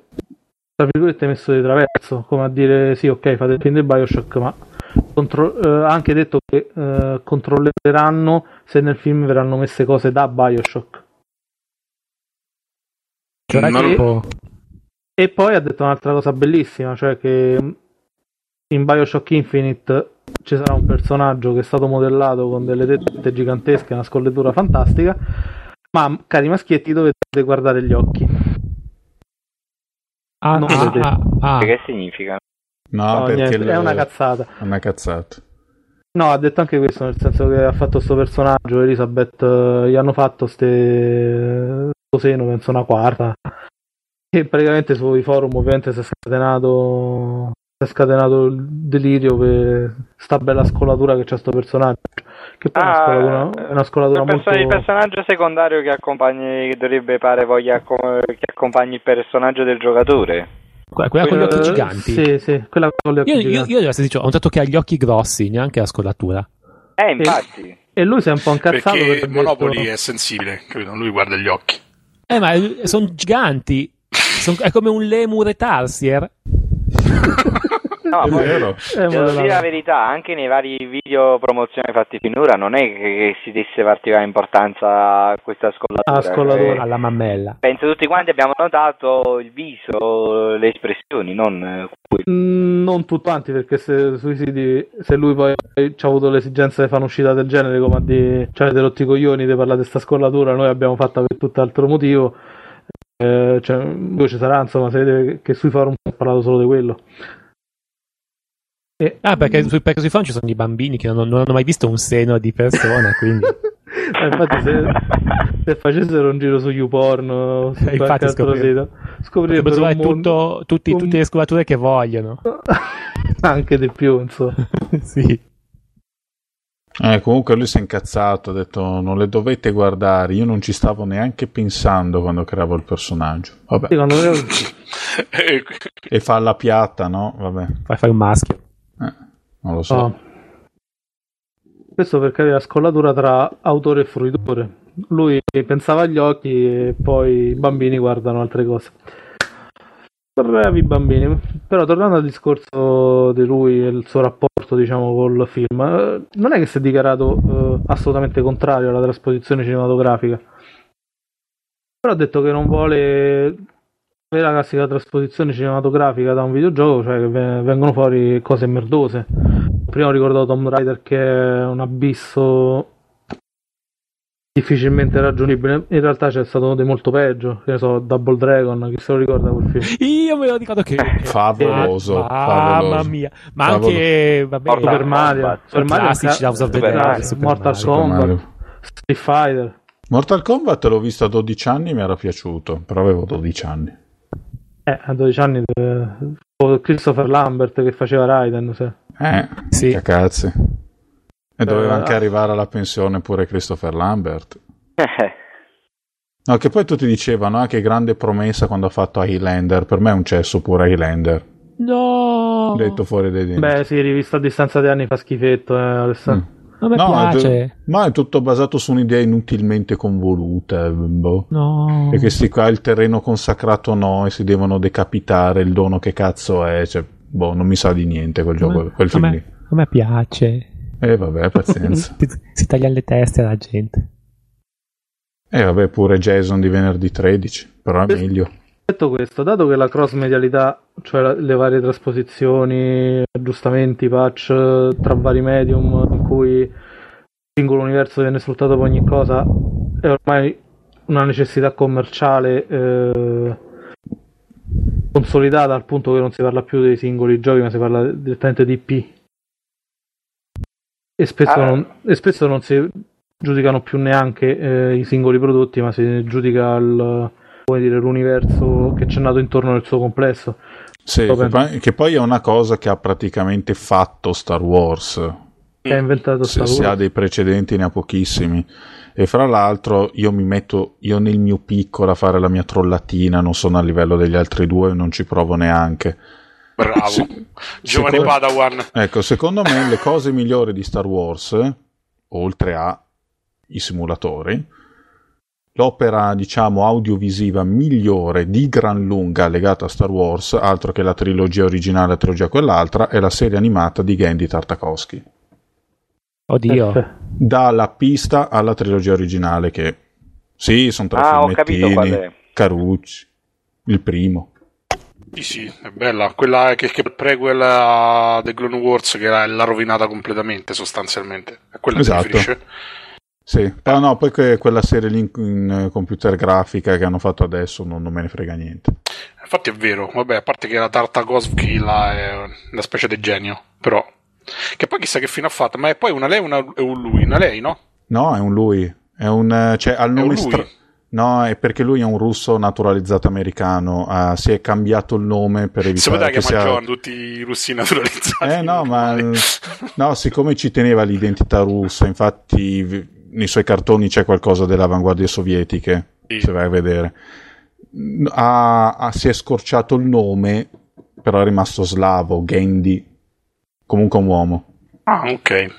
tra virgolette, messo di traverso, come a dire sì, ok, fate il film di BioShock, ma ha anche detto che controlleranno se nel film verranno messe cose da BioShock, cioè, E poi ha detto un'altra cosa bellissima, cioè che in BioShock Infinite ci sarà un personaggio che è stato modellato con delle tette gigantesche e una scollatura fantastica, ma cari maschietti dovete guardare gli occhi. Che significa? No, perché è una cazzata. No, ha detto anche questo, nel senso che ha fatto sto personaggio, Elizabeth, gli hanno fatto sto seno, penso una quarta, e praticamente sui forum ovviamente si è scatenato il delirio per sta bella scollatura che c'ha sto personaggio, che poi è una scollatura molto... Il personaggio secondario che accompagni, che dovrebbe pare voglia che accompagni il personaggio del giocatore. Quella con gli occhi giganti. Sì, quella con gli occhi giganti. Io dicevo, ho notato che ha gli occhi grossi, neanche la scollatura. Infatti. E lui si è un po' incazzato perché Monopoli detto... è sensibile, credo, lui guarda gli occhi. Ma sono giganti. È come un lemure Tarsier. No, ma devo dire la verità, anche nei vari video promozione fatti finora non è che si desse particolare importanza a questa scollatura alla mammella. Penso tutti quanti abbiamo notato il viso, le espressioni, non tutti quanti, perché sui siti, se lui poi c'ha avuto l'esigenza di fare un'uscita del genere come a di cioè dei rotti coglioni di parlare di sta scollatura, noi abbiamo fatta per tutt'altro motivo. Cioè, lui ci sarà, insomma, si vede che sui forum ha parlato solo di quello. Perché sui fan ci sono i bambini che non hanno mai visto un seno di persona, quindi infatti se facessero un giro su YouPorn o su qualche altro sito scoprirebbero trovare tutte le scollature che vogliono. Anche di più, insomma. Sì. Comunque lui si è incazzato, ha detto non le dovete guardare, io non ci stavo neanche pensando quando creavo il personaggio. Vabbè. E fa la piatta, no? Vabbè. Fai un maschio. Non lo so. Questo per capire la scollatura tra autore e fruitore. Lui pensava agli occhi e poi i bambini guardano altre cose. Bravi bambini. Però tornando al discorso di lui e il suo rapporto, diciamo, col film, non è che si è dichiarato assolutamente contrario alla trasposizione cinematografica, però ha detto che non vuole la classica trasposizione cinematografica da un videogioco, cioè che vengono fuori cose merdose. Prima ho ricordato Tomb Raider, che è un abisso difficilmente raggiungibile. In realtà c'è stato di molto peggio, che ne so, Double Dragon, chi se lo ricorda quel film? Io me lo ricordo che favoloso, mamma mia, ma anche Super Mario, classici, House of the Dragon, Mortal Kombat, Street Fighter. Mortal Kombat l'ho visto a 12 anni, mi era piaciuto, però avevo 12 anni. A 12 anni Christopher Lambert che faceva Raiden, se. Sì. Che cazzo. E doveva anche arrivare alla pensione pure Christopher Lambert. No, che poi tutti dicevano che grande promessa quando ha fatto Highlander. Per me è un cesso pure Highlander. No! Detto fuori dai denti. Beh, sì, rivista a distanza di anni fa schifetto, Alessandro. Non mi piace. Ma è tutto basato su un'idea inutilmente convoluta. Boh. No. Perché questi qua il terreno consacrato noi si devono decapitare, il dono che cazzo è? Cioè, boh, non mi sa di niente quel gioco, quel film lì. A me piace. Vabbè, pazienza. Si tagliano le teste alla gente. Vabbè, pure Jason di venerdì 13, però è meglio. Detto questo, dato che la cross medialità, cioè le varie trasposizioni, aggiustamenti, patch tra vari medium in cui il singolo universo viene sfruttato per ogni cosa, è ormai una necessità commerciale consolidata, al punto che non si parla più dei singoli giochi, ma si parla direttamente di IP. E spesso non si giudicano più neanche i singoli prodotti, ma si giudica l'universo che c'è nato intorno nel suo complesso. Sì, che poi è una cosa che ha praticamente fatto Star Wars. Che ha inventato Star Wars. Se ha dei precedenti ne ha pochissimi. E fra l'altro io mi metto nel mio piccolo a fare la mia trollatina, non sono a livello degli altri due, non ci provo neanche. Bravo. Giovane Padawan. Ecco, secondo me le cose migliori di Star Wars, oltre a i simulatori, l'opera, diciamo, audiovisiva migliore di gran lunga legata a Star Wars, altro che la trilogia originale, la trilogia quell'altra, è la serie animata di Gendy Tartakovsky. Oddio. Dalla pista alla trilogia originale, che sì, sono tre filmettini, Carucci, il primo. Sì, sì, è bella. Quella che prequel a The Clone Wars, che l'ha rovinata completamente, sostanzialmente. È quella esatto. Che preferisce. Sì, però no, poi quella serie lì in computer grafica che hanno fatto adesso non me ne frega niente. Infatti è vero, vabbè, a parte che la Tartakovsky là è una specie di genio, però... Che poi chissà che fine ha fatto, ma è poi una lei e un lui, una lei, no? No, è un lui, è un... cioè al nome no, è perché lui è un russo naturalizzato americano, si è cambiato il nome per evitare che sia... John, tutti i russi naturalizzati. No, ma... no, siccome ci teneva l'identità russa, infatti... nei suoi cartoni c'è qualcosa delle avanguardie sovietiche, sì. Se vai a vedere si è scorciato il nome, però è rimasto slavo, Gendy, comunque un uomo. Ah, ok.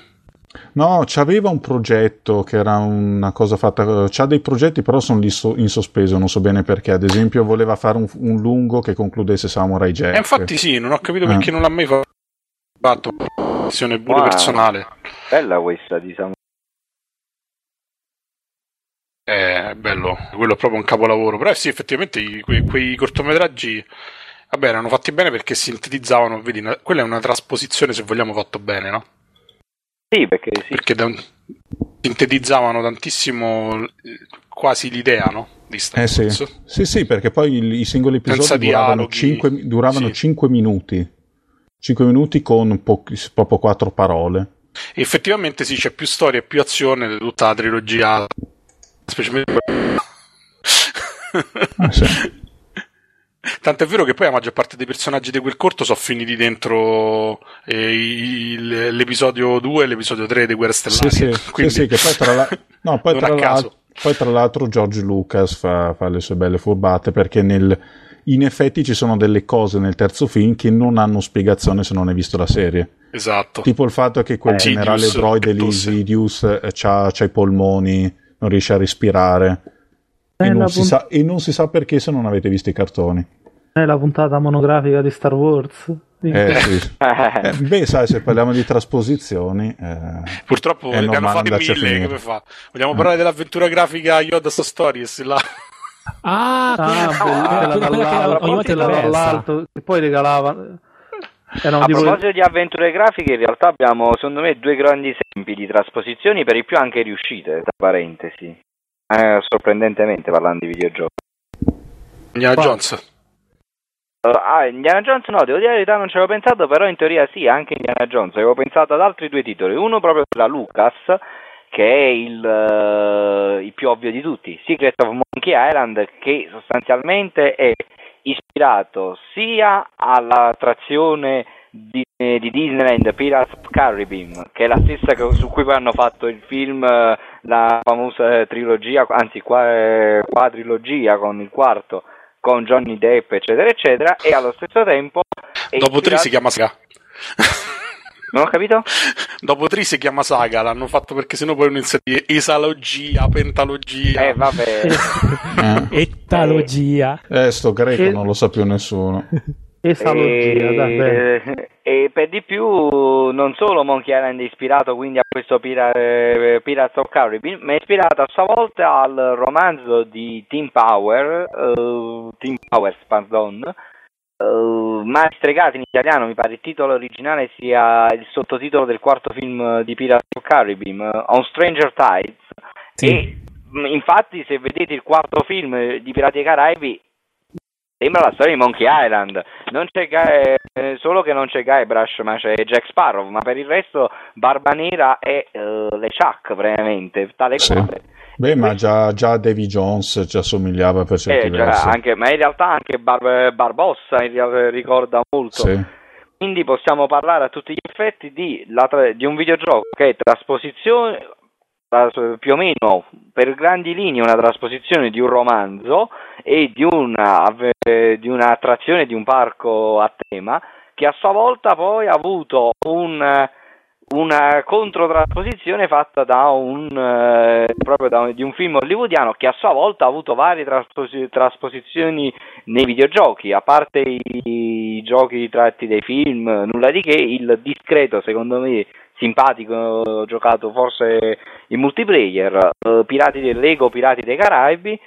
No, c'aveva un progetto che era una cosa fatta, c'ha dei progetti però sono lì in sospeso, non so bene perché. Ad esempio voleva fare un lungo che concludesse Samurai Jack, infatti sì, non ho capito perché non l'ha mai fatto. Passione pure personale. Bella questa di Samurai. È bello, quello è proprio un capolavoro. Però sì, effettivamente quei cortometraggi, vabbè, erano fatti bene perché sintetizzavano, vedi, quella è una trasposizione, se vogliamo, fatto bene, no? Sì, perché sì. Perché sintetizzavano tantissimo, quasi l'idea, no? Di Star Wars. Sì, perché poi i singoli episodi duravano 5 minuti. 5 minuti con proprio 4 parole. E effettivamente sì, c'è più storia e più azione di tutta la trilogia. Specialmente Tanto è vero che poi la maggior parte dei personaggi di quel corto sono finiti dentro l'episodio 2 e l'episodio 3 di Guerre Stellari. Sì. Quindi... sì, che poi tra l'altro George Lucas fa le sue belle furbate, perché in effetti ci sono delle cose nel terzo film che non hanno spiegazione se non hai visto la serie. Esatto. Tipo il fatto che quel generale droide lì, Sidious, c'ha i polmoni, non riesce a respirare e non si sa perché, se non avete visto i cartoni. È la puntata monografica di Star Wars. Sì. Beh, sai, se parliamo di trasposizioni, purtroppo ne hanno fatte mille. Come fa? Vogliamo parlare dell'avventura grafica Yoda Star Stories là? Quella dall'alto e poi regalavano. A proposito di avventure grafiche, in realtà abbiamo, secondo me, due grandi esempi di trasposizioni, per il più anche riuscite, tra parentesi, sorprendentemente, parlando di videogiochi. Indiana Jones. Indiana Jones no, devo dire la verità, non ci avevo pensato, però in teoria sì, anche Indiana Jones. Avevo pensato ad altri due titoli, uno proprio della Lucas, che è il più ovvio di tutti, Secret of Monkey Island, che sostanzialmente è ispirato sia all'attrazione di Disneyland Pirates of the Caribbean, che è la stessa su cui poi hanno fatto il film, la famosa trilogia, anzi quadrilogia con il quarto, con Johnny Depp eccetera eccetera, e allo stesso tempo dopo tre si chiama Saga. Non ho capito? Dopo tre si chiama Saga, l'hanno fatto perché sennò poi inizia a dire esalogia, pentalogia. Vabbè. Etalogia. Sto greco non lo sa più nessuno. Esalogia, davvero. E per di più, non solo Monkey Island è ispirato quindi a questo Pirates of Caribbean, ma è ispirato a sua volta al romanzo di Tim Powers, Mari stregati in italiano, mi pare il titolo originale sia il sottotitolo del quarto film di Pirates of the Caribbean, On Stranger Tides. Sì. E infatti, se vedete il quarto film di Pirati dei Caraibi, sembra la storia di Monkey Island. Non c'è solo che non c'è Guybrush, ma c'è Jack Sparrow, ma per il resto Barba Nera e LeChuck, veramente tale quale. Sì. Beh, ma già Davy Jones ci assomigliava per certi versi. Anche, ma in realtà anche Barbossa ricorda molto. Sì. Quindi possiamo parlare a tutti gli effetti di un videogioco che è trasposizione, più o meno per grandi linee una trasposizione di un romanzo e di una attrazione di un parco a tema, che a sua volta poi ha avuto una controtrasposizione fatta di un film hollywoodiano, che a sua volta ha avuto varie trasposizioni nei videogiochi, a parte i giochi tratti dai film, nulla di che. Il discreto, secondo me, simpatico, ho giocato forse in multiplayer, Pirati del Lego, Pirati dei Caraibi,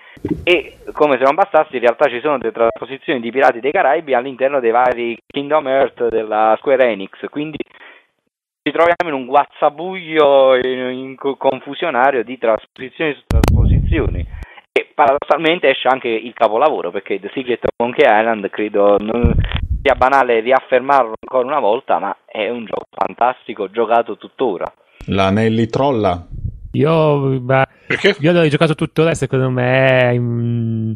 e come se non bastasse in realtà ci sono delle trasposizioni di Pirati dei Caraibi all'interno dei vari Kingdom Hearts della Square Enix, quindi ci troviamo in un guazzabuglio confusionario di trasposizioni su trasposizioni, e paradossalmente esce anche il capolavoro, perché The Secret of Monkey Island credo non sia banale riaffermarlo ancora una volta, ma è un gioco fantastico, giocato tuttora. L'Anelli trolla? Io l'ho giocato tuttora, secondo me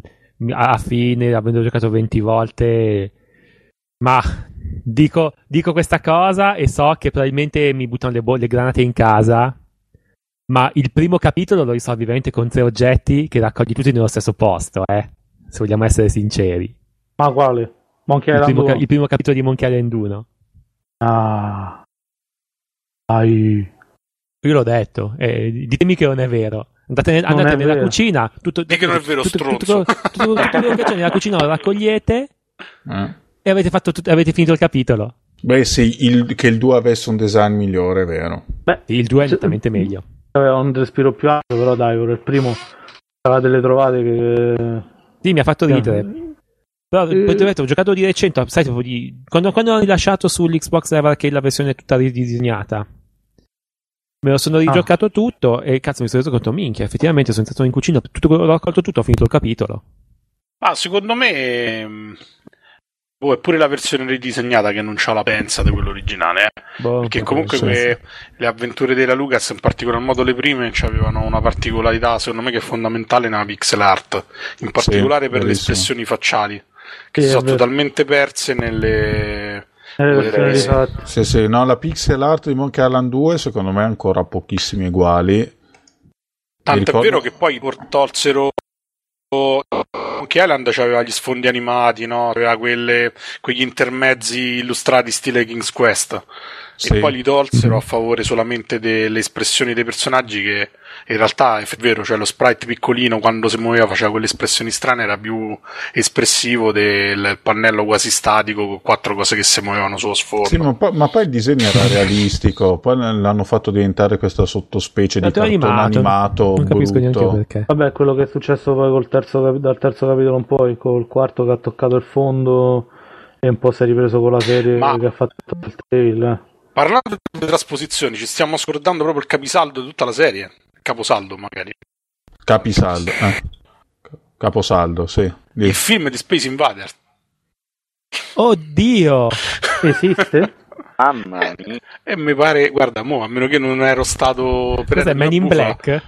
alla fine, avendo giocato 20 volte, ma dico questa cosa e so che probabilmente mi buttano le granate in casa, ma il primo capitolo lo risolvi veramente con 3 oggetti che raccogli tutti nello stesso posto, se vogliamo essere sinceri. Ma quale? Monkey Island 1? Il primo capitolo di Monkey Island 1. Io l'ho detto, ditemi che non è vero. Andate nella cucina, tutto quello che c'è nella cucina lo raccogliete e avete finito il capitolo. Beh, se il 2 avesse un design migliore, è vero. Beh, il 2 è nettamente meglio. Aveva un respiro più ampio, però dai, per il primo aveva delle trovate che... Sì, mi ha fatto ridere. Però, ho giocato di recente, sai, tipo quando hanno rilasciato sull'Xbox Live Arcade la versione tutta ridisegnata, me lo sono rigiocato tutto e cazzo mi sono reso conto, minchia, effettivamente sono entrato in cucina, tutto quello l'ho raccolto tutto, ho finito il capitolo. Ma secondo me... Boh, è pure la versione ridisegnata che non c'ha la pensa di quello originale, perché comunque le avventure della Lucas, in particolar modo le prime, avevano una particolarità secondo me che è fondamentale nella pixel art, in particolare per le espressioni facciali che sono totalmente perse nelle no, la pixel art di Monkey Island 2 secondo me ancora pochissimi uguali, tanto è vero che poi tolsero Monkey Island, c'aveva gli sfondi animati, no? Aveva quegli intermezzi illustrati stile King's Quest, e poi li tolsero a favore solamente delle espressioni dei personaggi, che in realtà è vero, lo sprite piccolino quando si muoveva faceva quelle espressioni strane, era più espressivo del pannello quasi statico con 4 cose che si muovevano sullo sfondo. Sì, ma poi il disegno era realistico, poi l'hanno fatto diventare questa sottospecie di cartone animato non brutto. Capisco neanche perché. Vabbè, quello che è successo poi dal terzo capitolo in poi, col quarto che ha toccato il fondo e un po' si è ripreso con la serie che ha fatto il trail. Parlando di trasposizioni, ci stiamo scordando proprio il capisaldo di tutta la serie. Caposaldo, magari. Capisaldo, Caposaldo, sì. Il film di Space Invaders. Oddio! Esiste? Mamma mia. E mi pare, guarda, a meno che non ero stato... Cos'è, Man in Black?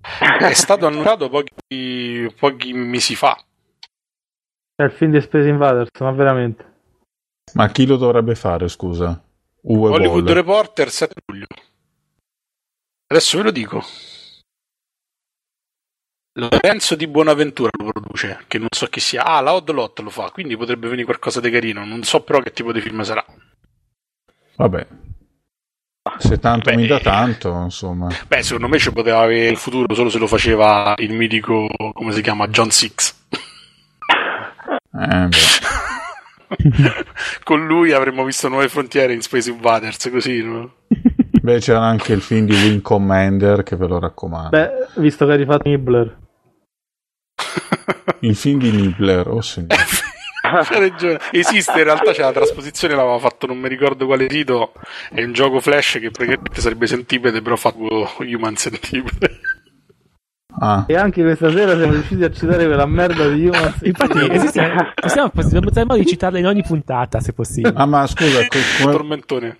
È stato annunciato pochi mesi fa. È il film di Space Invaders, ma veramente. Ma chi lo dovrebbe fare, scusa? Uwe Hollywood Boll. Reporter 7 luglio. Adesso ve lo dico. Lorenzo di Buonaventura lo produce, che non so chi sia. La Oddlot lo fa, quindi potrebbe venire qualcosa di carino. Non so però che tipo di film sarà. Vabbè. Se tanto mi dà tanto, insomma. Beh, secondo me ci poteva avere il futuro solo se lo faceva il mitico, come si chiama, John Six. Beh. Con lui avremmo visto Nuove Frontiere in Space Invaders, così, no? Beh, c'era anche il film di Wing Commander, che ve lo raccomando. Beh, visto che hai rifatto Nibbler. Il film di Nibbler, oh signore. Esiste, in realtà c'è la trasposizione, l'aveva fatto non mi ricordo quale sito, è un gioco Flash che praticamente sarebbe Centipede, però fatto Human Centipede. E anche questa sera siamo riusciti a citare quella merda di Human. Infatti possiamo citarla in ogni puntata se possibile. Ma scusa, tormentone.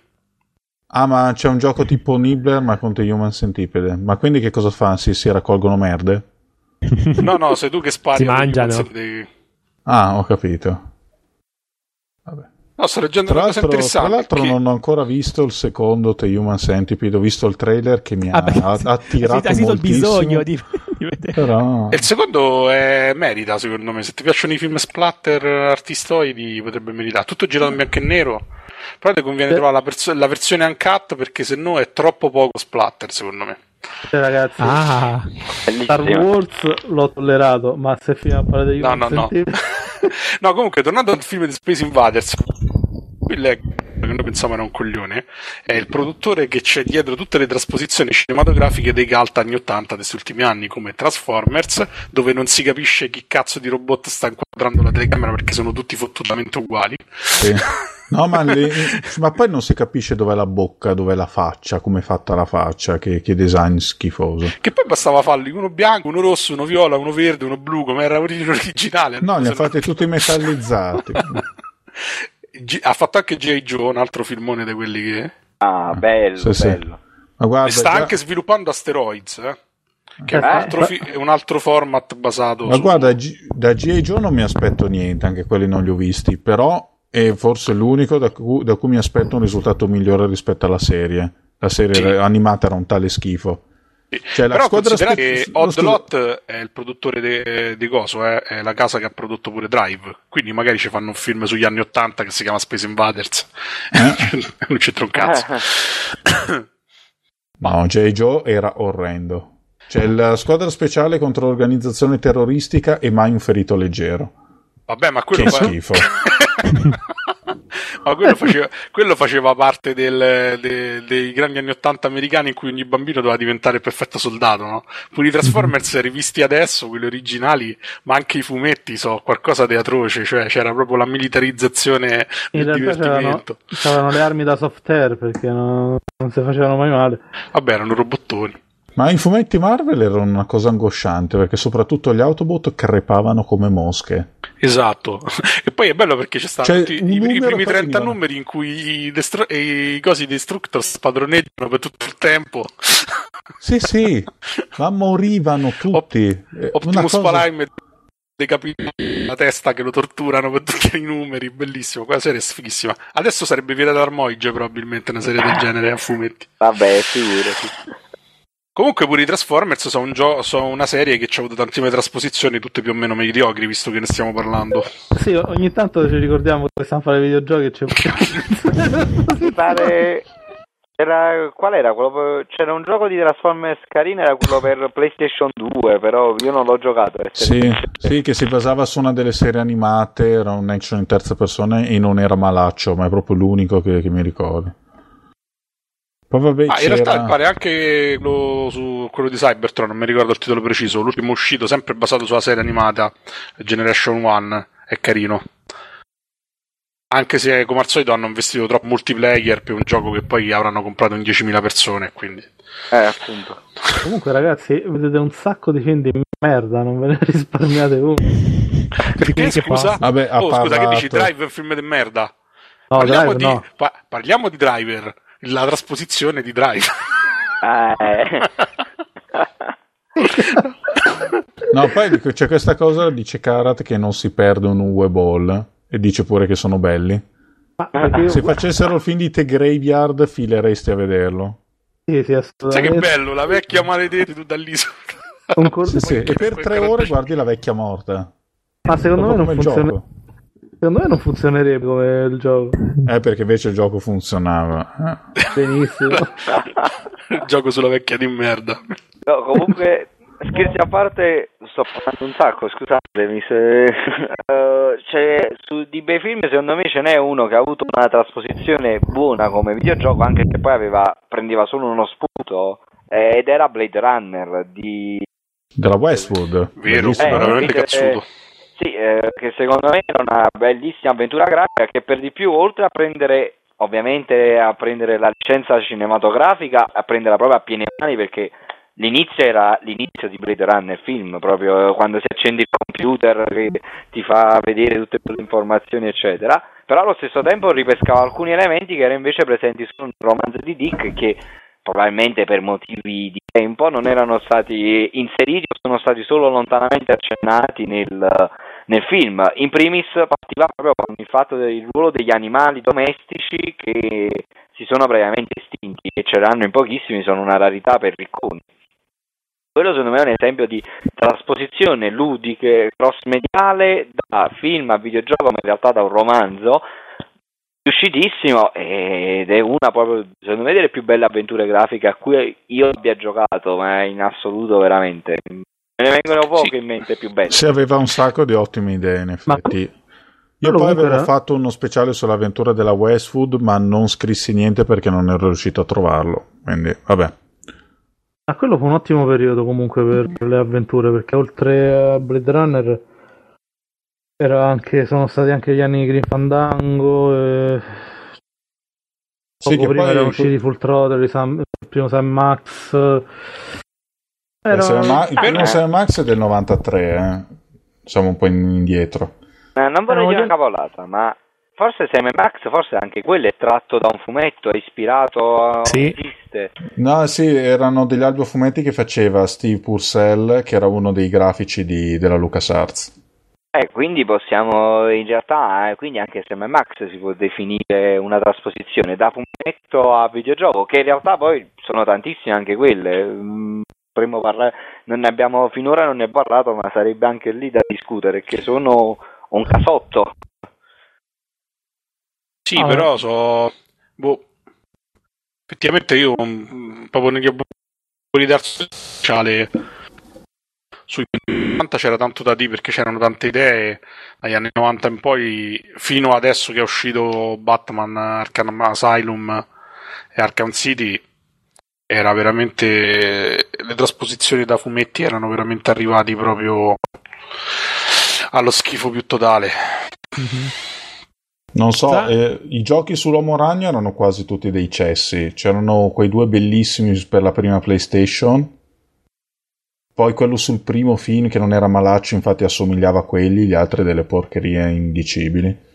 Ma c'è un gioco tipo Nibbler ma contro Human Centipede. Ma quindi che cosa fa? Si raccolgono merde? No, sei tu che spari. Si mangiano. Ho capito. Vabbè. No, sto leggendo una cosa interessante. Tra l'altro non ho ancora visto il secondo The Human Centipede, ho visto il trailer che mi ha attirato moltissimo. Il bisogno di vedere. Però... E il secondo merita, secondo me, se ti piacciono i film splatter artistoidi potrebbe meritare. Tutto girato in bianco e nero, però ti conviene trovare la versione uncut, perché se no è troppo poco splatter, secondo me. Ragazzi, Star Wars l'ho tollerato, ma se fino a parlare di Human Centipede... No, comunque tornando al film di Space Invaders, qui leggo che noi pensavamo era un coglione, è il produttore che c'è dietro tutte le trasposizioni cinematografiche dei cult anni 80 degli ultimi anni, come Transformers, dove non si capisce chi cazzo di robot sta inquadrando la telecamera perché sono tutti fottutamente uguali. Sì. No, ma, ma poi non si capisce dov'è la bocca, dov'è la faccia, come è fatta la faccia, che design schifoso. Che poi bastava farli uno bianco, uno rosso, uno viola, uno verde, uno blu, come era originale. No, li ha fatti tutti metallizzati. Ha fatto anche G.I. Joe, un altro filmone di quelli che... Ah, bello, sì, bello. Sì. Ma guarda, sta anche sviluppando Asteroids, che è un altro format basato... Ma guarda, da G.I. Joe non mi aspetto niente, anche quelli non li ho visti, però... è forse l'unico da cui mi aspetto un risultato migliore rispetto alla serie. La serie animata era un tale schifo. Sì. Cioè, però considera che Oddlot è il produttore di coso, è la casa che ha prodotto pure Drive, quindi magari ci fanno un film sugli anni 80 che si chiama Space Invaders. Non c'entra un cazzo. No, G.I. Joe era orrendo. C'è la squadra speciale contro l'organizzazione terroristica e mai un ferito leggero. Vabbè, ma quello schifo. Ma quello faceva parte dei grandi anni 80 americani, in cui ogni bambino doveva diventare perfetto soldato, no? Pure i Transformers rivisti adesso, quelli originali, ma anche i fumetti, qualcosa di atroce, cioè c'era proprio la militarizzazione del divertimento. C'erano le armi da soft air perché non si facevano mai male. Vabbè, erano robottoni. Ma i fumetti Marvel erano una cosa angosciante, perché soprattutto gli Autobot crepavano come mosche. Esatto. E poi è bello perché ci stanno i primi 30 numeri in cui i cosi Destructor spadroneggiano per tutto il tempo. Sì, sì. Ma morivano tutti. Optimus Prime decapitato, la testa che lo torturano per tutti i numeri. Bellissimo. Quella serie è sfighissima. Adesso sarebbe vietata l'armoige probabilmente una serie del genere a fumetti. Vabbè, figurati. Comunque pure i Transformers sono una serie che ha avuto tantissime trasposizioni, tutte più o meno mediocri, visto che ne stiamo parlando. Sì, ogni tanto ci ricordiamo che stiamo a fare videogiochi e c'è un... pare... Qual era? C'era un gioco di Transformers carino, era quello per PlayStation 2, però io non l'ho giocato. Sì, che si basava su una delle serie animate, era un action in terza persona e non era malaccio, ma è proprio l'unico che mi ricordo. Vabbè, in realtà pare anche quello di Cybertron, non mi ricordo il titolo preciso, l'ultimo uscito, sempre basato sulla serie animata Generation 1, è carino, anche se come al solito hanno investito troppo multiplayer per un gioco che poi avranno comprato in 10.000 persone, quindi appunto. Comunque ragazzi, vedete un sacco di film di merda, non ve ne risparmiate uno. Perché scusa? Vabbè, scusa, che dici? Drive è un film di merda? No, parliamo di Driver, la trasposizione di Drive. No, poi c'è questa cosa, dice Karat, che non si perde un Uwe Boll, e dice pure che sono belli. Se facessero il film di The Graveyard fileresti a vederlo. Sì, assolutamente. Sai che bello, la vecchia maledetta tu dall'isola. Sì, e per 3 ore guardi la vecchia morta. Ma secondo me non funziona. Secondo me non funzionerebbe come il gioco. Perché invece il gioco funzionava. Benissimo. Il gioco sulla vecchia di merda. No, comunque, scherzi a parte, sto parlando un sacco, scusatemi. Su di bei film, secondo me ce n'è uno che ha avuto una trasposizione buona come videogioco, anche se poi prendeva solo uno spunto, ed era Blade Runner della Westwood. Vero, veramente cazzuto. Sì, che secondo me era una bellissima avventura grafica, che per di più, oltre a prendere ovviamente la licenza cinematografica, a prenderla proprio a piene mani, perché l'inizio era l'inizio di Blade Runner film, proprio quando si accende il computer che ti fa vedere tutte le informazioni eccetera, però allo stesso tempo ripescava alcuni elementi che erano invece presenti sul romanzo di Dick, che probabilmente per motivi di tempo non erano stati inseriti o sono stati solo lontanamente accennati nel film. In primis partiva proprio con il fatto del ruolo degli animali domestici che si sono praticamente estinti, e ce l'hanno in pochissimi, sono una rarità per ricconi. Quello secondo me è un esempio di trasposizione ludica cross-mediale da film a videogioco, ma in realtà da un romanzo, riuscitissimo, ed è una proprio, secondo me, delle più belle avventure grafiche a cui io abbia giocato, ma in assoluto veramente me ne vengono poche in mente più belle. Si aveva un sacco di ottime idee, in effetti. Io poi avevo fatto uno speciale sull'avventura della Westwood, ma non scrissi niente perché non ero riuscito a trovarlo, quindi vabbè. Ah, quello fu un ottimo periodo comunque per le avventure, perché oltre a Blade Runner era anche, sono stati anche gli anni di Green Fandango, sì, poco prima erano usciti Full Throttle, il primo Sam Max, il primo Sam Max è del 93, siamo un po' indietro. Non vorrei dire una cavolata, ma forse Sam Max, forse anche quello è tratto da un fumetto, è ispirato a artiste. No, sì, erano degli albo fumetti che faceva Steve Purcell, che era uno dei grafici della LucasArts. Quindi possiamo, in realtà, quindi anche Sam Max si può definire una trasposizione da fumetto a videogioco, che in realtà poi sono tantissime anche quelle. Potremmo parlare, non ne abbiamo finora parlato, ma sarebbe anche lì da discutere, che sono un casotto. Sì, però effettivamente io proprio negli darsi sociale sui 90 c'era tanto da dire, perché c'erano tante idee dagli anni 90 in poi fino adesso che è uscito Batman, Arkham Asylum e Arkham City. Era veramente, le trasposizioni da fumetti erano veramente arrivati proprio allo schifo più totale. Mm-hmm. Non so, i giochi sull'Uomo Ragno erano quasi tutti dei cessi. C'erano quei due bellissimi per la prima PlayStation, poi quello sul primo film che non era malaccio, infatti assomigliava a quelli, gli altri delle porcherie indicibili.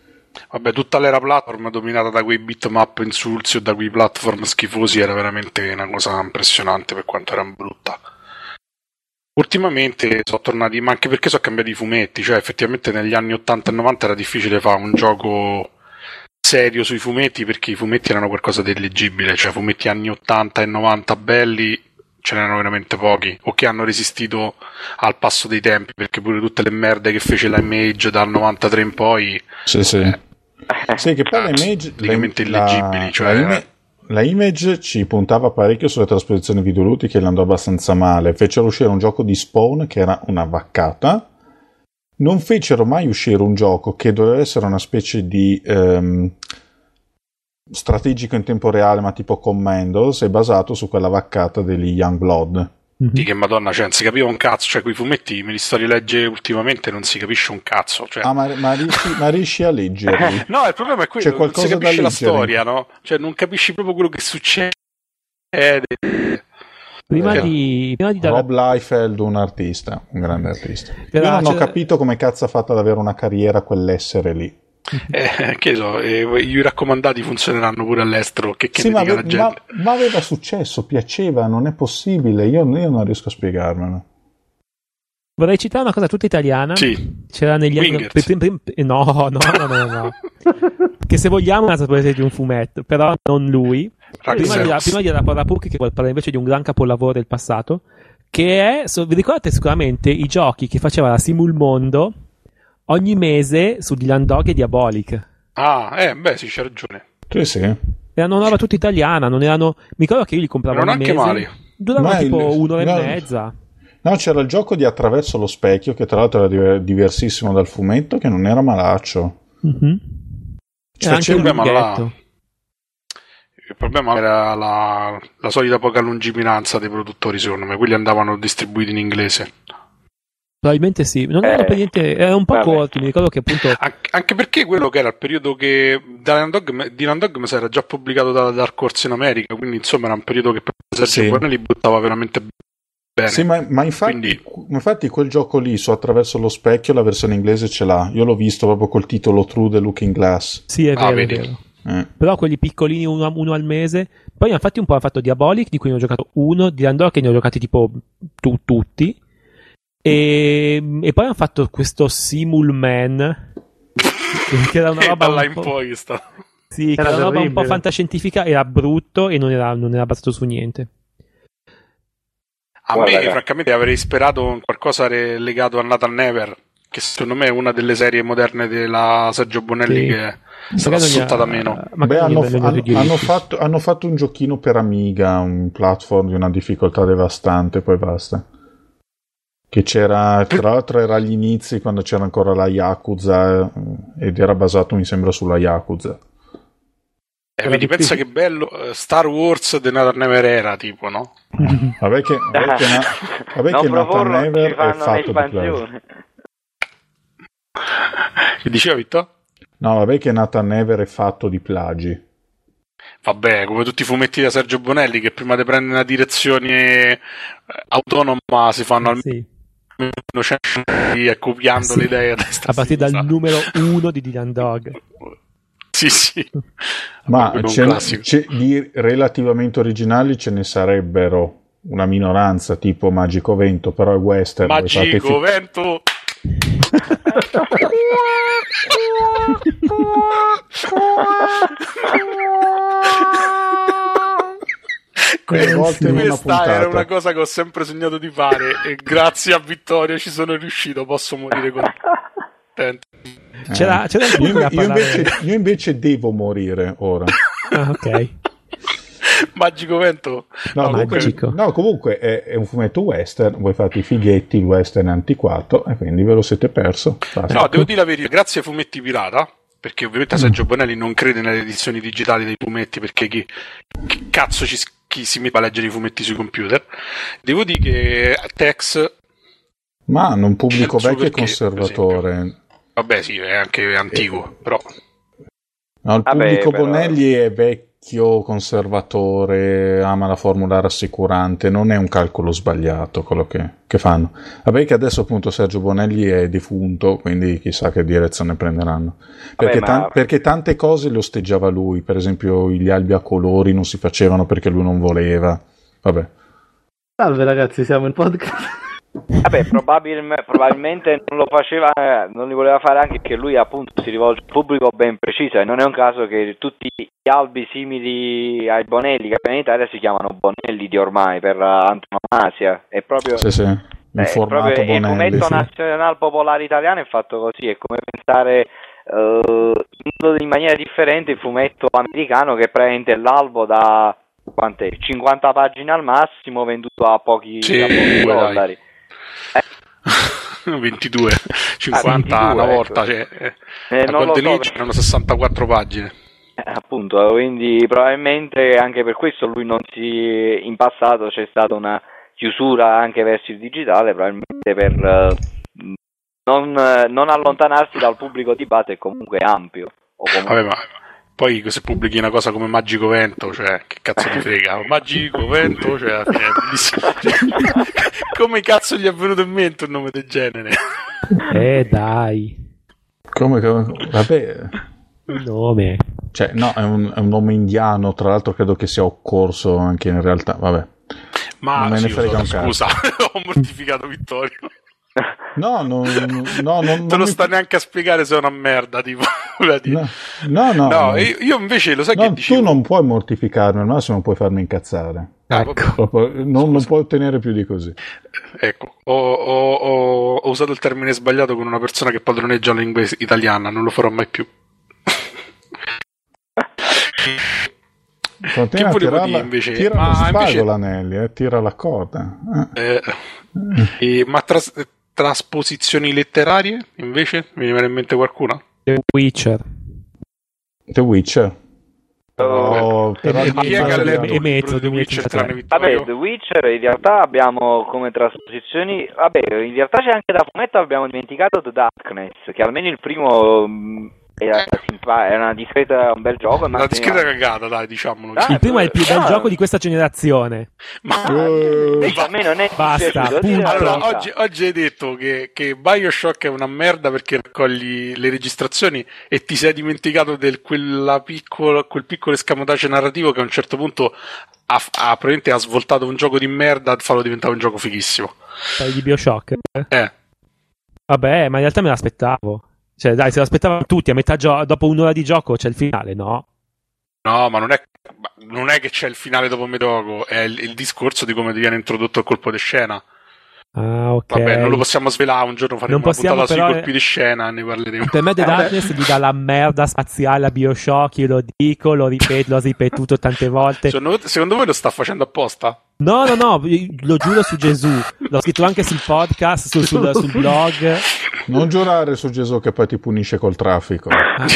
Vabbè, tutta l'era platform dominata da quei bitmap insulsi o da quei platform schifosi era veramente una cosa impressionante per quanto era brutta. Ultimamente sono tornati, ma anche perché sono cambiati i fumetti, cioè effettivamente negli anni 80 e 90 era difficile fare un gioco serio sui fumetti, perché i fumetti erano qualcosa di illeggibile, cioè fumetti anni 80 e 90 belli ce n'erano veramente pochi, o che hanno resistito al passo dei tempi, perché pure tutte le merde che fece la Image dal 93 in poi sì, che poi l'Image praticamente illeggibili, cioè la Image ci puntava parecchio sulle trasposizioni videoludiche, che le andò abbastanza male. Fecero uscire un gioco di Spawn che era una vaccata. Non fecero mai uscire un gioco che doveva essere una specie di strategico in tempo reale, ma tipo Commandos, è basato su quella vaccata degli Youngblood. Sì, che madonna, cioè non si capiva un cazzo, cioè quei fumetti me li sto rilegge ultimamente, non si capisce un cazzo, cioè. Ah, ma riesci a leggerli? No, il problema è quello, c'è qualcosa, non si capisce la storia, no? Cioè non capisci proprio quello che succede. Rob Liefeld, un grande artista. Però, io non ho capito come cazzo ha fatto ad avere una carriera quell'essere lì. I raccomandati funzioneranno pure all'estero, che sì, ne dica la gente. Ma aveva successo, piaceva, non è possibile, io non riesco a spiegarmelo. Vorrei citare una cosa tutta italiana. Sì. C'era negli anni no. Che se vogliamo è una sorpresa di un fumetto, però non lui. Prima di Arapora Pucchi, che vuol parlare invece di un gran capolavoro del passato, che è, vi ricordate sicuramente i giochi che faceva la Simulmondo ogni mese su Dylan Dog e Diabolic. Sì, c'è ragione. Sì. Erano una roba tutta italiana, non erano... Mi ricordo che io li compravo ogni mese. Non anche male. Duravano tipo un'ora e mezza. No, c'era il gioco di Attraverso lo specchio, che tra l'altro era diversissimo dal fumetto, che non era malaccio. Mm-hmm. C'era anche un lunghetto. Il problema era la solita poca lungimiranza dei produttori, secondo me. Quelli andavano distribuiti in inglese. Probabilmente sì, non era per niente, era un po' corto, mi ricordo che appunto... Anche perché quello che era il periodo che Dylan Dog mi sa era già pubblicato da Dark Horse in America, quindi insomma era un periodo che per Sergio Buone li buttava veramente bene. Sì, ma infatti quel gioco lì, su Attraverso lo specchio, la versione inglese ce l'ha, io l'ho visto proprio col titolo True the Looking Glass. Sì, è vero, vedi. È vero. Però quelli piccolini uno al mese. Poi infatti un po' ha fatto Diabolic, di cui ne ho giocato uno, Dylan Dog che ne ho giocati tipo tutti. E poi hanno fatto questo Simulman che era una roba un po'... Sì, che era una roba un po' fantascientifica, era brutto e non era basato su niente. Francamente avrei sperato qualcosa legato a Nathan Never, che secondo me è una delle serie moderne della Sergio Bonelli, sì, che è stata ascoltata meno. Hanno fatto un giochino per Amiga, un platform di una difficoltà devastante, poi basta. Che c'era, tra l'altro era agli inizi quando c'era ancora la Yakuza, ed era basato mi sembra sulla Yakuza. Vedi, pensa che bello, Star Wars The Another Never Era, tipo, no? Vabbè che Another Never è fatto di quello. Che diceva Vittorio? No, vabbè che Another Never è fatto di plagi. Vabbè, come tutti i fumetti da Sergio Bonelli, che prima di prendere una direzione autonoma si fanno almeno copiando le idee a partire dal numero 1 di Dylan Dog. Sì, sì. Ma di relativamente originali ce ne sarebbero una minoranza, tipo Magico Vento, però è western. Magico Vento! Questa era una cosa che ho sempre sognato di fare e grazie a Vittorio ci sono riuscito, posso morire contento. C'era io invece devo morire ora. Ah, ok. Magico Vento. No, comunque è un fumetto western. Voi fate i fighetti, il western è antiquato e quindi ve lo siete perso. Fate. No, devo dire la verità, grazie ai fumetti pirata, perché ovviamente Sergio Bonelli non crede nelle edizioni digitali dei fumetti, perché chi si mette a leggere i fumetti sui computer. Devo dire che Tex, ma non pubblico vecchio e conservatore. Vabbè, sì, è anche antico, però no, il pubblico Bonelli è vecchio, conservatore, ama la formula rassicurante, non è un calcolo sbagliato quello che fanno. Vabbè che adesso appunto Sergio Bonelli è defunto, quindi chissà che direzione prenderanno. Perché, perché tante cose le osteggiava lui, per esempio gli albi a colori non si facevano perché lui non voleva. Vabbè. Salve ragazzi, siamo in podcast. Vabbè, probabilmente non lo faceva, non li voleva fare anche perché lui appunto si rivolge a un pubblico ben preciso e non è un caso che tutti gli albi simili ai Bonelli che abbiamo in Italia si chiamano Bonelli di ormai per antonomasia. È proprio il formato Bonelli. Il fumetto nazionale popolare italiano è fatto così, è come pensare in maniera differente il fumetto americano che prende l'albo da quant'è? 50 pagine al massimo, venduto a pochi dollari. 22 50 22, una volta, ecco. Non lo so, c'erano 64 pagine, appunto, quindi probabilmente anche per questo lui non si, in passato c'è stata una chiusura anche verso il digitale, probabilmente per non allontanarsi dal pubblico di base comunque ampio o comunque... Vabbè, ma poi se pubblichi una cosa come Magico Vento, cioè che cazzo ti frega? Magico Vento, cioè come cazzo gli è venuto in mente un nome del genere? Dai. Come vabbè. Un nome. Cioè, no, è un nome indiano, tra l'altro credo che sia occorso anche in realtà, vabbè. Ma non me ne frega un cazzo. Scusa, ho mortificato Vittorio. No, te lo sta neanche a spiegare se è una merda, tipo. No. Io invece lo sai che dicevo. Tu non puoi mortificarmi, al massimo puoi farmi incazzare. Ecco. Non puoi ottenere più di così. Ecco, ho usato il termine sbagliato con una persona che padroneggia la lingua italiana, non lo farò mai più. Continua a tirarla, invece? Tira lo spago l'anelli, tira la corda. Ma trasposizioni letterarie invece? Mi viene in mente qualcuna? The Witcher. Vabbè, The Witcher in realtà abbiamo come trasposizioni. Vabbè, in realtà c'è anche da fumetto, abbiamo dimenticato The Darkness, che almeno il primo era una discreta, un bel gioco. Una discreta cagata, dai, diciamolo. Il primo è il più bel gioco di questa generazione. Ma a me non è basta. Allora, oggi hai detto che Bioshock è una merda perché raccogli le registrazioni e ti sei dimenticato del quel piccolo escamotage narrativo che a un certo punto ha svoltato un gioco di merda e farlo diventare un gioco fighissimo. Parli di Bioshock? Vabbè, ma in realtà me l'aspettavo. Cioè, dai, se lo aspettavano tutti, a metà dopo un'ora di gioco c'è il finale, no? No, ma non è che c'è il finale dopo Medogo, è il discorso di come ti viene introdotto il colpo di scena. Ah, ok. Vabbè, non lo possiamo svelare, un giorno faremo una puntata sui colpi di scena e ne parleremo. Per me The Darkness gli dà la merda spaziale a BioShock, io lo dico, lo ripeto, l'ho ripetuto tante volte. Secondo voi lo sta facendo apposta? No, no, no, lo giuro su Gesù. L'ho scritto anche sul podcast, sul blog. Non giurare su Gesù che poi ti punisce col traffico. Ah,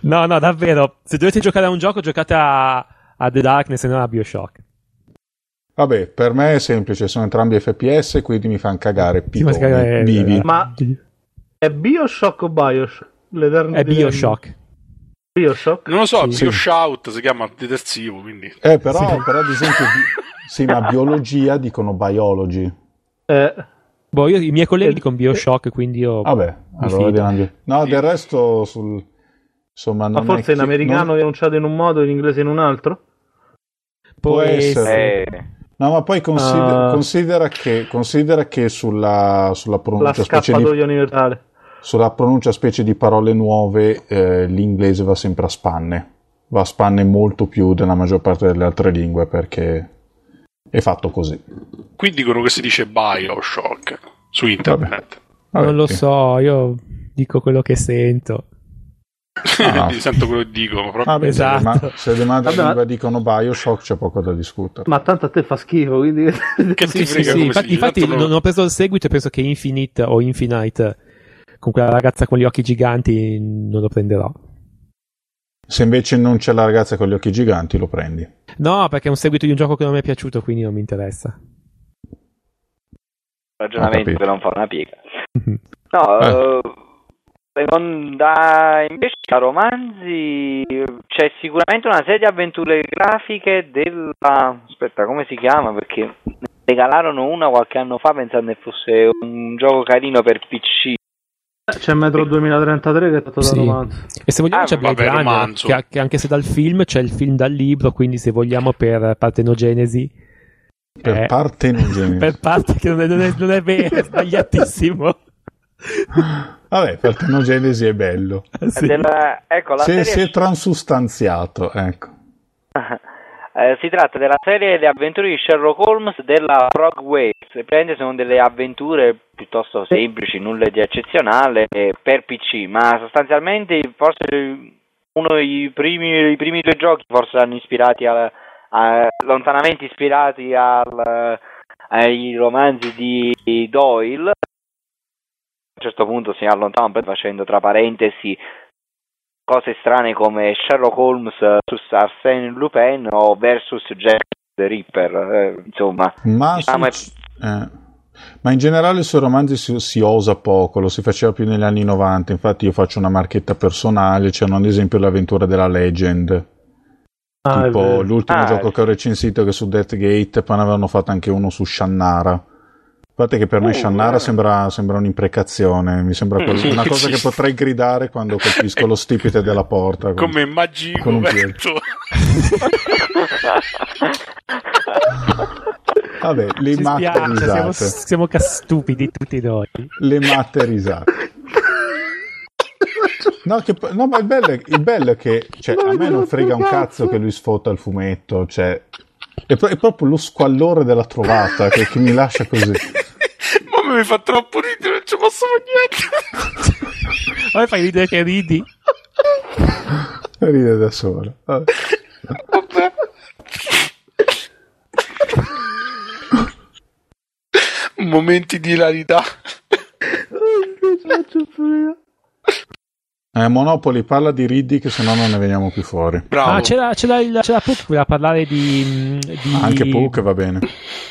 no, no, davvero. Se dovete giocare a un gioco, giocate a The Darkness e non a BioShock. Vabbè, per me è semplice, sono entrambi FPS, quindi mi fanno cagare pitoni, vivi. Ma è BioShock o BioShock? È BioShock. BioShock? Non lo so, sì. BioShout si chiama detersivo, quindi... però, sì. Però ad esempio... sì, ma biologia dicono biology. Boh, io i miei colleghi dicono BioShock, quindi io... Vabbè, allora... No, del resto sul... Insomma, non ma forse in americano non... è enunciato in un modo e in inglese in un altro? Può essere. No, ma poi considera che sulla pronuncia scappatoia universale, sulla pronuncia specie di parole nuove, l'inglese va sempre a spanne. Va a spanne molto più della maggior parte delle altre lingue, perché è fatto così. Qui dicono che si dice BioShock su internet. Vabbè, non lo so, io dico quello che sento. Ah. Sento quello che dicono proprio. Vabbè, esatto. Se le madri dicono BioShock c'è poco da discutere. Ma tanto a te fa schifo, quindi che sì, frega, sì. Infatti non ho preso il seguito e penso che Infinite con quella ragazza con gli occhi giganti non lo prenderò. Se invece non c'è la ragazza con gli occhi giganti lo prendi? No, perché è un seguito di un gioco che non mi è piaciuto, quindi non mi interessa. Ragionamento che non fa una piega. No. Seconda, invece a romanzi c'è sicuramente una serie di avventure grafiche della... aspetta, come si chiama? Perché ne regalarono una qualche anno fa pensando che fosse un gioco carino per PC. C'è Metro 2033 che è stato da romanzo. E se vogliamo c'è Blade Runner, che anche se dal film c'è il film dal libro, quindi se vogliamo per partenogenesi... Per parte che non è vero, è sbagliatissimo. Vabbè, partenogenesi è bello. Sì. Ecco, si è transustanziato, ecco. Si tratta della serie Le avventure di Sherlock Holmes della Frog Waves. Sono delle avventure piuttosto semplici, nulla di eccezionale per PC, ma sostanzialmente forse uno dei primi due giochi forse l'hanno ispirati lontanamente ispirati ai romanzi di Doyle. A un certo punto si allontana facendo tra parentesi cose strane come Sherlock Holmes su Arsène Lupin o versus Jack the Ripper, insomma. Ma in generale sui romanzi si osa poco, lo si faceva più negli anni 90, infatti io faccio una marchetta personale, c'erano ad esempio l'avventura della Legend, tipo l'ultimo gioco che ho recensito che è su Deathgate, poi ne avevano fatto anche uno su Shannara. Guardate che per me Shannara sembra un'imprecazione, mi sembra una cosa che potrei gridare quando colpisco lo stipite della porta. Come magico un piede. Vabbè, le matte risate. Siamo stupidi tutti noi. Le matte risate. No, ma il bello è che cioè, a me non frega un cazzo che lui sfotta il fumetto, cioè... È proprio lo squallore della trovata che mi lascia così. Mamma, mi fa troppo ridere, non ci posso fare niente. Ma fai ridere che ridi? Ride da sola. Vabbè. Momenti di ilarità. Monopoli, parla di Riddick che sennò non ne veniamo più fuori. Bravo. Ah, c'era Puck che voleva parlare di... Anche Puck va bene.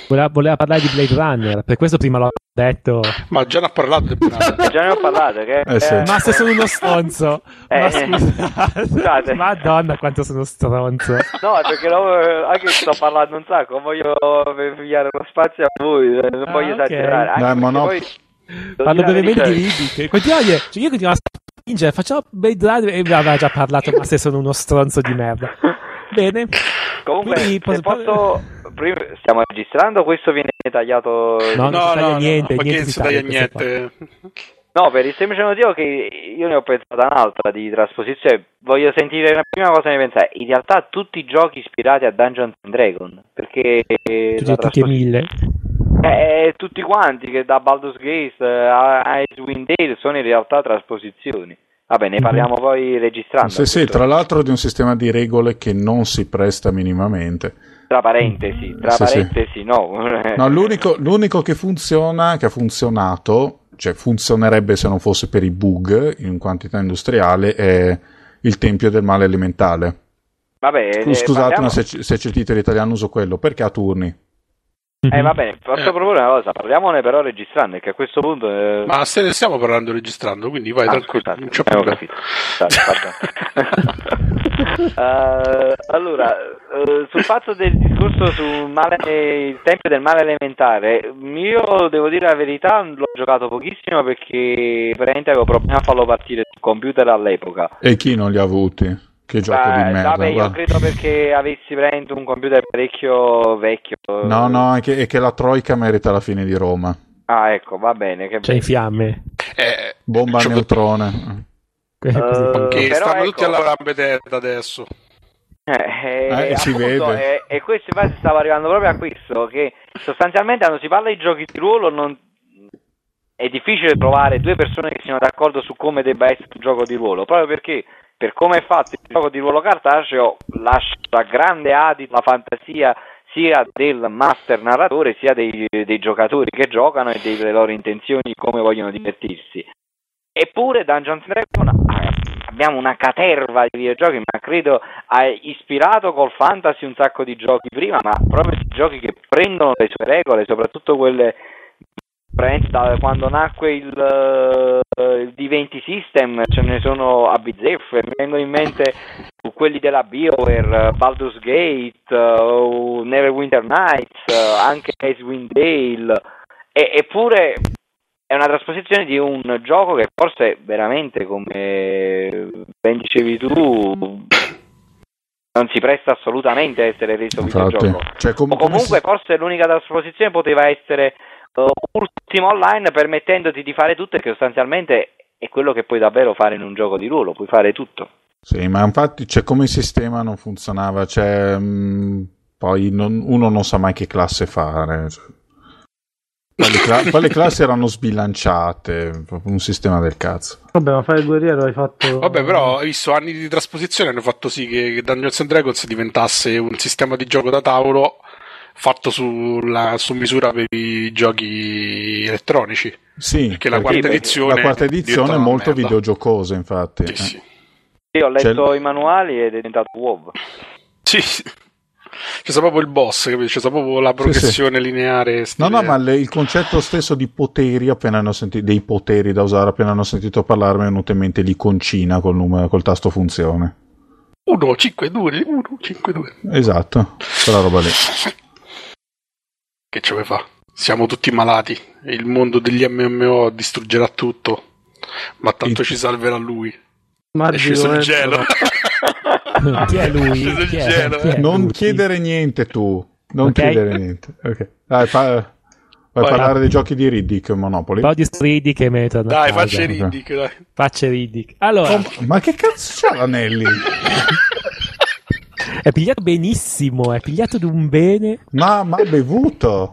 Voleva parlare di Blade Runner, per questo prima l'ho detto. Ma già ne ha parlato. Già ne ho parlato, che... sì. Ma se sono uno stronzo. Ma scusate. Madonna quanto sono stronzo. No, perché anche sto parlando un sacco, voglio pigliare lo spazio a voi, non voglio esagerare. Okay. Dai, parlo brevemente di Riddick. Io continuo a... Facciamo Blade Runner e aveva già parlato, ma se sono uno stronzo di merda. Bene. Comunque, quindi, prima, stiamo registrando, questo viene tagliato. No, non si taglia niente. No, per il semplice motivo che io ne ho pensata un'altra di trasposizione. Voglio sentire la prima cosa ne pensate. In realtà tutti i giochi ispirati a Dungeons and Dragons, perché tutti e mille, tutti quanti, che da Baldur's Gate a Icewind Dale sono in realtà trasposizioni. Vabbè, ne parliamo poi registrando. Sì, tra l'altro di un sistema di regole che non si presta minimamente. Tra parentesi. No, l'unico che funziona, che ha funzionato, cioè funzionerebbe se non fosse per i bug in quantità industriale, è il Tempio del Male Elementale. Vabbè, scusate, ma se c'è il titolo italiano uso quello, perché a turni. Va bene, faccio proprio una cosa, parliamone però registrando, che a questo punto... Ma se ne stiamo parlando registrando, quindi vai tranquillo. Non c'è problema. Allora, sul fatto del discorso sul il Tempio del Male Elementare, io devo dire la verità, l'ho giocato pochissimo perché veramente avevo problemi a farlo partire sul computer all'epoca. E chi non li ha avuti? Che gioco di merda. Vabbè, io credo perché avessi veramente un computer parecchio vecchio. No, è che la Troica merita la fine di Roma. Ah, ecco, va bene. Che c'è in fiamme. Bomba neutrone. Stanno tutti alla rampedetta adesso. Si vede. E questo infatti stava arrivando proprio a questo, che sostanzialmente quando si parla di giochi di ruolo non... è difficile trovare due persone che siano d'accordo su come debba essere un gioco di ruolo, proprio perché... per come è fatto il gioco di ruolo cartaceo lascia grande adito la fantasia sia del master narratore sia dei giocatori che giocano e delle loro intenzioni, come vogliono divertirsi. Eppure Dungeons & Dragons abbiamo una caterva di videogiochi, ma credo ha ispirato col fantasy un sacco di giochi prima, ma proprio giochi che prendono le sue regole, soprattutto quelle... da quando nacque il D20 System ce ne sono a bizzeffe, mi vengono in mente quelli della BioWare, Baldur's Gate, Neverwinter Nights, anche Icewind Dale, eppure è una trasposizione di un gioco che forse veramente, come ben dicevi tu, non si presta assolutamente a essere reso videogioco, cioè, comunque forse l'unica trasposizione poteva essere Ultimo Online, permettendoti di fare tutto, che sostanzialmente è quello che puoi davvero fare in un gioco di ruolo, puoi fare tutto. Sì, ma infatti cioè, come il sistema non funzionava, cioè, poi uno non sa mai che classe fare, cioè. Quelle classi erano sbilanciate, proprio un sistema del cazzo. Vabbè, ma fare il guerriero hai fatto... Vabbè, però hai visto, anni di trasposizione hanno fatto sì che Dungeons & Dragons diventasse un sistema di gioco da tavolo fatto su misura per i giochi elettronici. Sì, perché la quarta edizione è molto merda. Videogiocosa, infatti. Sì. Io ho letto i manuali ed è diventato WoW. Sì, c'è proprio il boss, c'è proprio la progressione lineare. Stile. No, ma il concetto stesso di poteri, dei poteri da usare, appena hanno sentito parlare, mi è venuto in mente l'iconcina col tasto funzione. 1, 5, 2, 1, 5, 2. Esatto, quella roba lì. Che ce ne fa? Siamo tutti malati. Il mondo degli MMO distruggerà tutto, ma tanto ci salverà lui. È sceso il gelo. Chi è lui? Non chiedere niente tu. Non chiedere niente. Okay. Dai, vai a parlare dei giochi di Riddick e Monopoli. Parlo di Riddick e Meta. Dai, faccia Riddick. Dai. Faccia Riddick. Allora. Ma che cazzo c'ha l'Anelli? È pigliato benissimo, è pigliato d'un bene. Ma ha bevuto?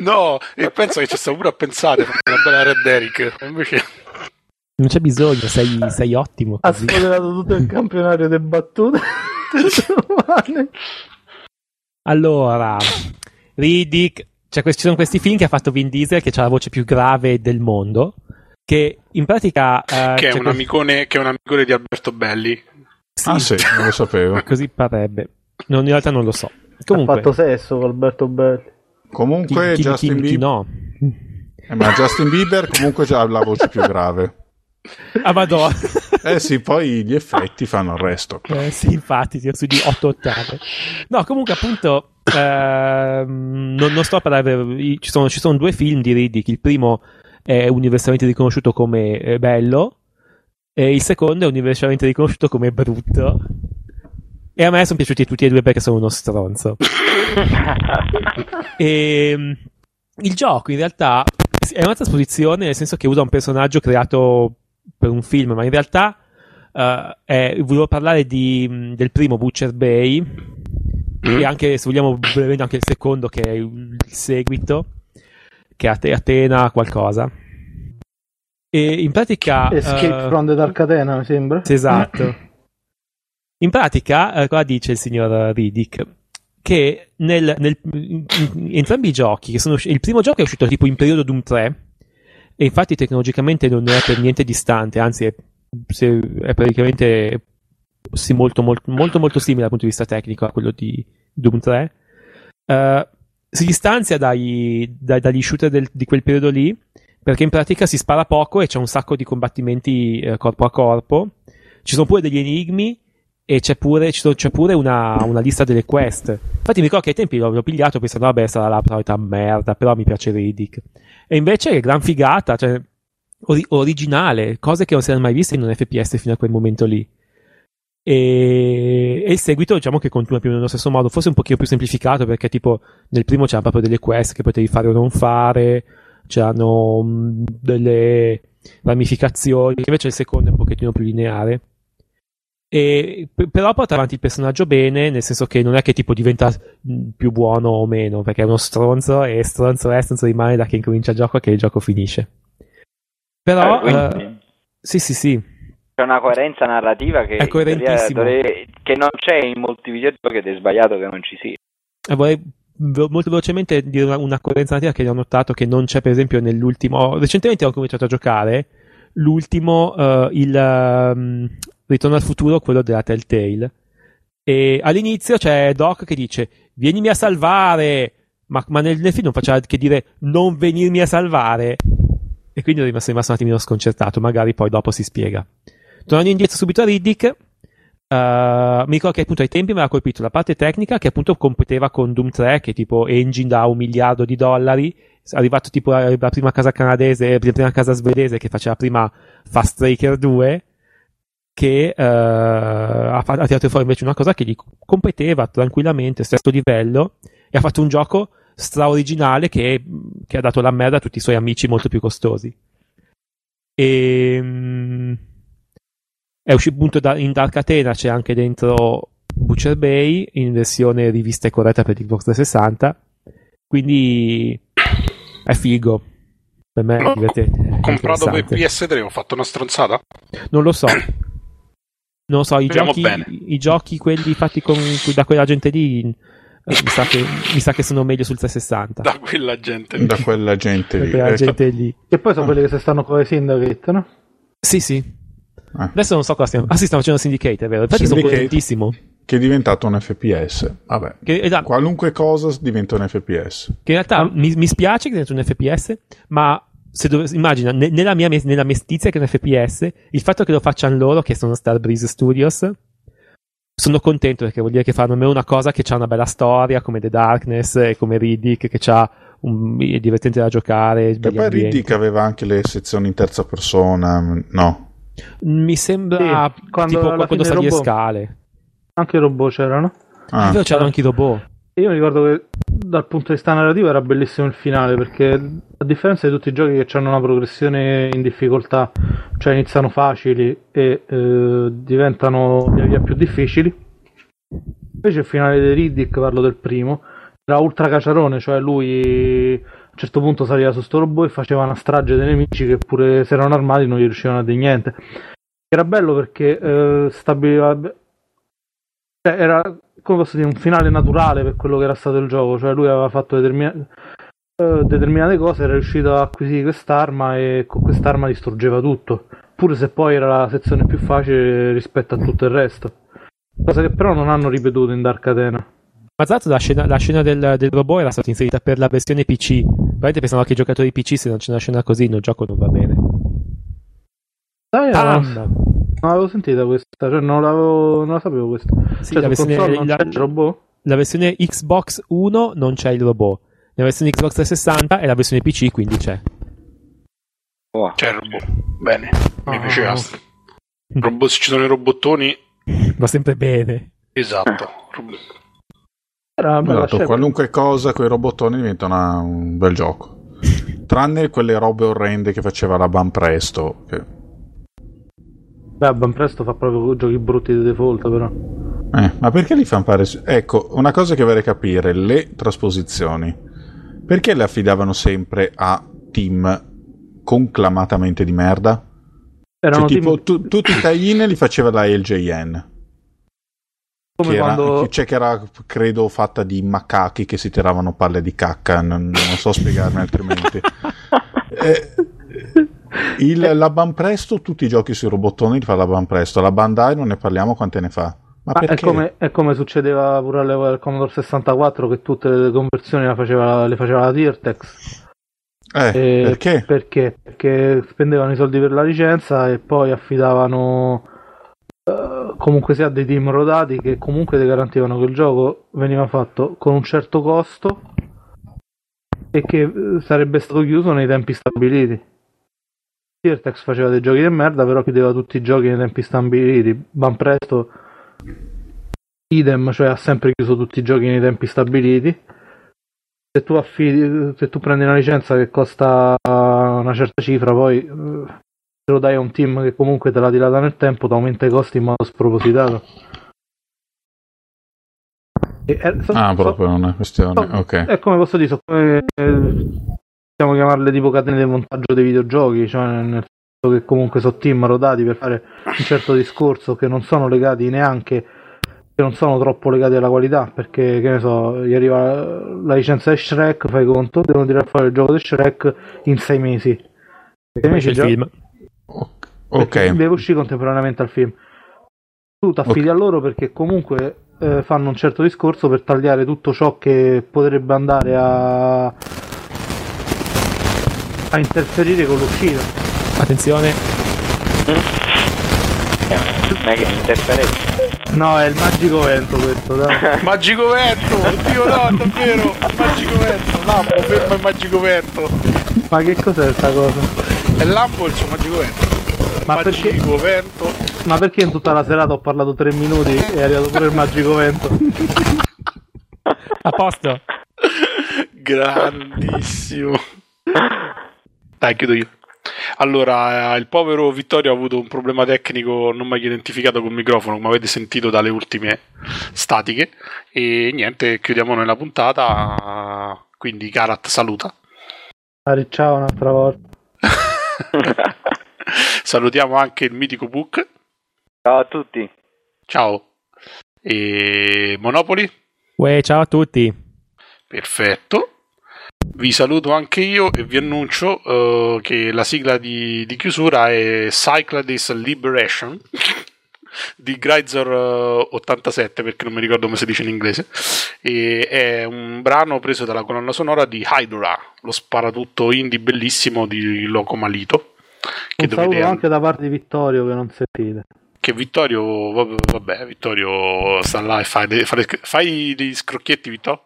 No, e penso che ci stavo pure a pensare, una bella Red Eric. Invece... non c'è bisogno, sei ottimo così. Ha spoilerato tutto il campionario delle battute. Allora, Riddick, cioè, ci sono questi film che ha fatto Vin Diesel, che ha la voce più grave del mondo, che in pratica... che è un amicone di Alberto Belli. Sì. Ah sì, non lo sapevo. Così parebbe. No, in realtà non lo so. Comunque, ha fatto sesso con Alberto Belli. Comunque Justin Bieber. No. Ma Justin Bieber comunque ha la voce più grave. Ah, madonna. Sì, poi gli effetti fanno il resto. Sì, infatti, su di 8 ottave. No, comunque appunto non sto a parlare, ci sono due film di Riddick. Il primo è universalmente riconosciuto come bello. E il secondo è universalmente riconosciuto come brutto. E a me sono piaciuti tutti e due perché sono uno stronzo. E il gioco in realtà è una trasposizione, nel senso che usa un personaggio creato per un film, ma in realtà volevo parlare del primo Butcher Bay, e anche, se vogliamo, brevemente anche il secondo, che è il seguito, che è Atena qualcosa. E in pratica Escape from the Dark Atena, mi sembra. Esatto. In pratica qua dice il signor Riddick che in entrambi i giochi che sono il primo gioco è uscito tipo in periodo Doom 3, e infatti tecnologicamente non è per niente distante, anzi è praticamente molto simile dal punto di vista tecnico a quello di Doom 3. Si distanzia dagli shooter di quel periodo lì, perché in pratica si spara poco e c'è un sacco di combattimenti corpo a corpo, ci sono pure degli enigmi e c'è pure una lista delle quest. Infatti mi ricordo che ai tempi l'ho pigliato pensando vabbè sarà la solita merda, però mi piace Riddick, e invece è gran figata, cioè originale, cose che non si erano mai viste in un FPS fino a quel momento lì. E il seguito diciamo che continua più nello stesso modo, forse un pochino più semplificato, perché tipo nel primo c'erano proprio delle quest che potevi fare o non fare, c'erano delle ramificazioni, invece il secondo è un pochettino più lineare. E però porta avanti il personaggio bene, nel senso che non è che tipo diventa più buono o meno, perché è uno stronzo e stronzo rimane da che incomincia il gioco a che il gioco finisce. Però sì c'è una coerenza narrativa che è coerentissima, che non c'è in molti videogiochi, ed è sbagliato che non ci sia. Vorrei molto velocemente dire una coerenza narrativa che ho notato che non c'è per esempio nell'ultimo. Recentemente ho cominciato a giocare l'ultimo Ritorno al futuro, quello della Telltale, e all'inizio c'è Doc che dice vienimi a salvare, ma nel film non faceva che dire non venirmi a salvare, e quindi sono rimasto un attimino sconcertato, magari poi dopo si spiega. Tornando indietro subito a Riddick, mi ricordo che appunto ai tempi mi aveva colpito la parte tecnica, che appunto competeva con Doom 3, che tipo engine da $1 miliardo, arrivato tipo la prima casa canadese, la prima casa svedese che faceva prima Fast Tracker 2, che ha tirato fuori invece una cosa che gli competeva tranquillamente, stesso livello, e ha fatto un gioco straoriginale che ha dato la merda a tutti i suoi amici molto più costosi. E è uscito appunto in Dark Atena, c'è anche dentro Butcher Bay in versione rivista e corretta per Xbox 360, quindi è figo. Per me è divertente. Ho comprato per PS3, ho fatto una stronzata? Non lo so. Non lo so, i giochi quelli fatti da quella gente lì mi sa che sono meglio sul 360. Da quella gente lì. E poi sono quelli che si stanno con le Syndicate, no? Sì. Adesso non so cosa stiamo. Ah, sì, stanno facendo Syndicate, è vero. Infatti Syndicate, sono contentissimo. Che è diventato un FPS. Vabbè. Qualunque cosa diventa un FPS. Che in realtà mi spiace che diventa un FPS, ma immagina, nella mestizia che è un FPS, il fatto che lo facciano loro, che sono Starbreeze Studios, sono contento perché vuol dire che fanno almeno una cosa che ha una bella storia, come The Darkness e come Riddick, che è divertente da giocare. E poi Riddick aveva anche le sezioni in terza persona, no? Mi sembra sì, quando sali le scale. Anche i robot c'erano. Io c'erano anche i robot. Io mi ricordo che dal punto di vista narrativo era bellissimo il finale, perché a differenza di tutti i giochi che hanno una progressione in difficoltà, cioè iniziano facili e diventano via più difficili, invece il finale di Riddick, parlo del primo, era ultra caciarone, cioè lui a un certo punto saliva su sto robot e faceva una strage dei nemici che pure se erano armati non gli riuscivano a dire niente. Era bello perché stabiliva, cioè era, come posso dire, un finale naturale per quello che era stato il gioco, cioè lui aveva fatto determinate cose, era riuscito a acquisire quest'arma e con quest'arma distruggeva tutto, pure se poi era la sezione più facile rispetto a tutto il resto, cosa che però non hanno ripetuto in Dark Atena. Ma tra l'altro la scena del robot era stata inserita per la versione PC, probabilmente pensavano che i giocatori PC, se non c'è una scena così il gioco non va bene. Non l'avevo sentita questa, cioè non la sapevo questa. Sì, cioè, la versione non c'è il robot? La versione Xbox 1 non c'è il robot. La versione Xbox 360 è la versione PC, quindi c'è. Oh. C'è il robot. Bene, mi piaceva. Robot, se ci sono i robottoni va sempre bene. Esatto. Era una bella, qualunque cosa con i robottoni diventa un bel gioco. tranne quelle robe orrende che faceva la Banpresto. Che... beh, Banpresto fa proprio giochi brutti di default, però. Ma perché li fanno fare? Ecco, una cosa che vorrei capire, le trasposizioni. Perché le affidavano sempre a team conclamatamente di merda? Erano cioè, tipo, team... tutti i tagline li faceva la LJN. Come che quando... era, cioè, che era, credo, fatta di macachi che si tiravano palle di cacca, non so spiegarmi altrimenti. La Banpresto, tutti i giochi sui robottoni li fa la Banpresto. La Bandai non ne parliamo quante ne fa. Ma è come succedeva pure al Commodore 64, che tutte le conversioni le faceva la Tirtex. Perché? Perché spendevano i soldi per la licenza e poi affidavano comunque sia dei team rodati che comunque ti garantivano che il gioco veniva fatto con un certo costo e che sarebbe stato chiuso nei tempi stabiliti. Tirtex faceva dei giochi di merda, però chiudeva tutti i giochi nei tempi stabiliti. Banpresto idem, cioè ha sempre chiuso tutti i giochi nei tempi stabiliti. Se tu prendi una licenza che costa una certa cifra, poi se lo dai a un team che comunque te la dilata nel tempo, ti aumenta i costi in modo spropositato. Proprio non è questione. Okay. È come posso dire, possiamo chiamarle tipo catene di montaggio dei videogiochi, cioè nel senso che comunque sono team rodati per fare un certo discorso, che non sono legati neanche, che non sono troppo legati alla qualità, perché che ne so, gli arriva la licenza di Shrek, fai conto, devono tirare fuori il gioco di Shrek in 6 mesi. Invece il film deve uscire contemporaneamente al film. Tu t'affidi a loro perché comunque fanno un certo discorso per tagliare tutto ciò che potrebbe andare a interferire con l'uscita. Attenzione. No, è il magico vento questo, dai. Magico vento! Oddio no, davvero! Magico vento! Lampo, fermo il magico vento! Ma che cos'è sta cosa? È Lampo il suo magico vento! Ma magico perché... vento! Ma perché in tutta la serata ho parlato 3 minuti e è arrivato pure il magico vento? A posto! Grandissimo! Dai, chiudo io. Allora, il povero Vittorio ha avuto un problema tecnico non mai identificato col microfono, come avete sentito dalle ultime statiche, e niente, chiudiamo noi la puntata, quindi Karat saluta. Ciao un'altra volta. Salutiamo anche il mitico Book. Ciao a tutti. Ciao. E Monopoli? Uè, ciao a tutti. Perfetto. Vi saluto anche io e vi annuncio che la sigla di chiusura è Cyclades Liberation di Greizer 87, perché non mi ricordo come si dice in inglese, e è un brano preso dalla colonna sonora di Hydra, lo sparatutto indie bellissimo di Loco Malito, che dovete anche da parte di Vittorio, che non sentite. Che Vittorio, vabbè, Vittorio sta là e fai degli scrocchietti, Vittorio.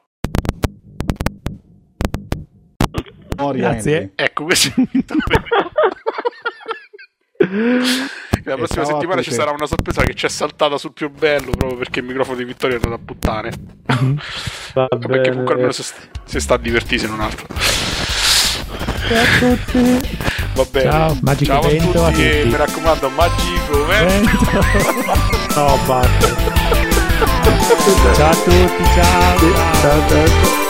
Grazie. Ecco, questo la prossima settimana ci sarà una sorpresa che ci è saltata sul più bello, proprio perché il microfono di Vittorio è andato a puttane. Vabbè, perché comunque almeno si sta a divertire, se non altro. Ciao a tutti. Va bene. Ciao, magico ciao vento, a tutti, e mi raccomando, magico vento. No, basta. Ciao a tutti, ciao. Ciao.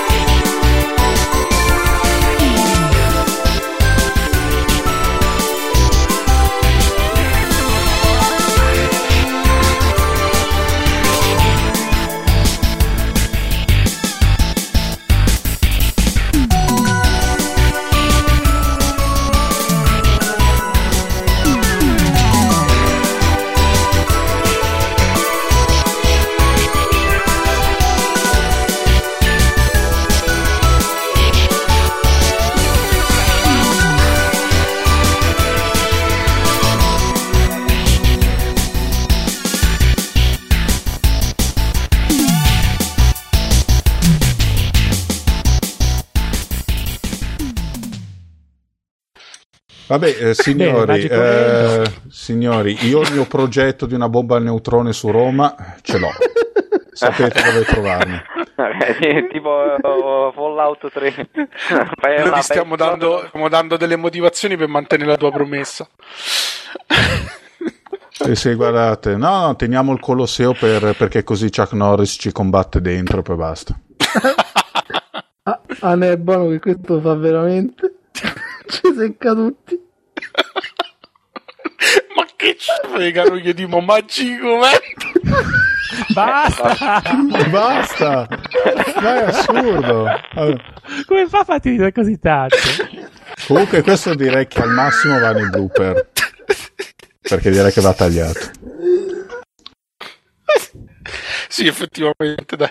Vabbè, signori, io il mio progetto di una bomba al neutrone su Roma ce l'ho. Sapete dove trovarmi. tipo Fallout 3. Noi ti stiamo dando delle motivazioni per mantenere la tua promessa. E se guardate, no, teniamo il Colosseo perché così Chuck Norris ci combatte dentro e poi basta. Ah, ne è buono che questo fa veramente. Ci secca tutti. Ma che frega, non gli dico magico, basta, ma è assurdo. Allora. Come fa a farti dire così tanto? Comunque questo direi che al massimo va nei blooper, perché direi che va tagliato. Sì, effettivamente, dai.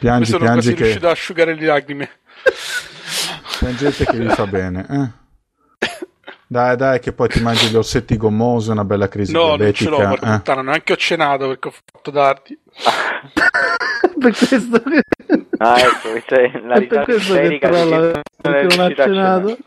Piangi, sono quasi riuscito ad asciugare le lacrime. Piangete che vi fa bene, eh? Dai, che poi ti mangi gli orsetti gommosi, una bella crisi diabetica. No, non ce l'ho, porca puttana, neanche ho cenato perché ho fatto tardi. Per questo che... Ah, ecco, la risata isterica perché non ha cenato.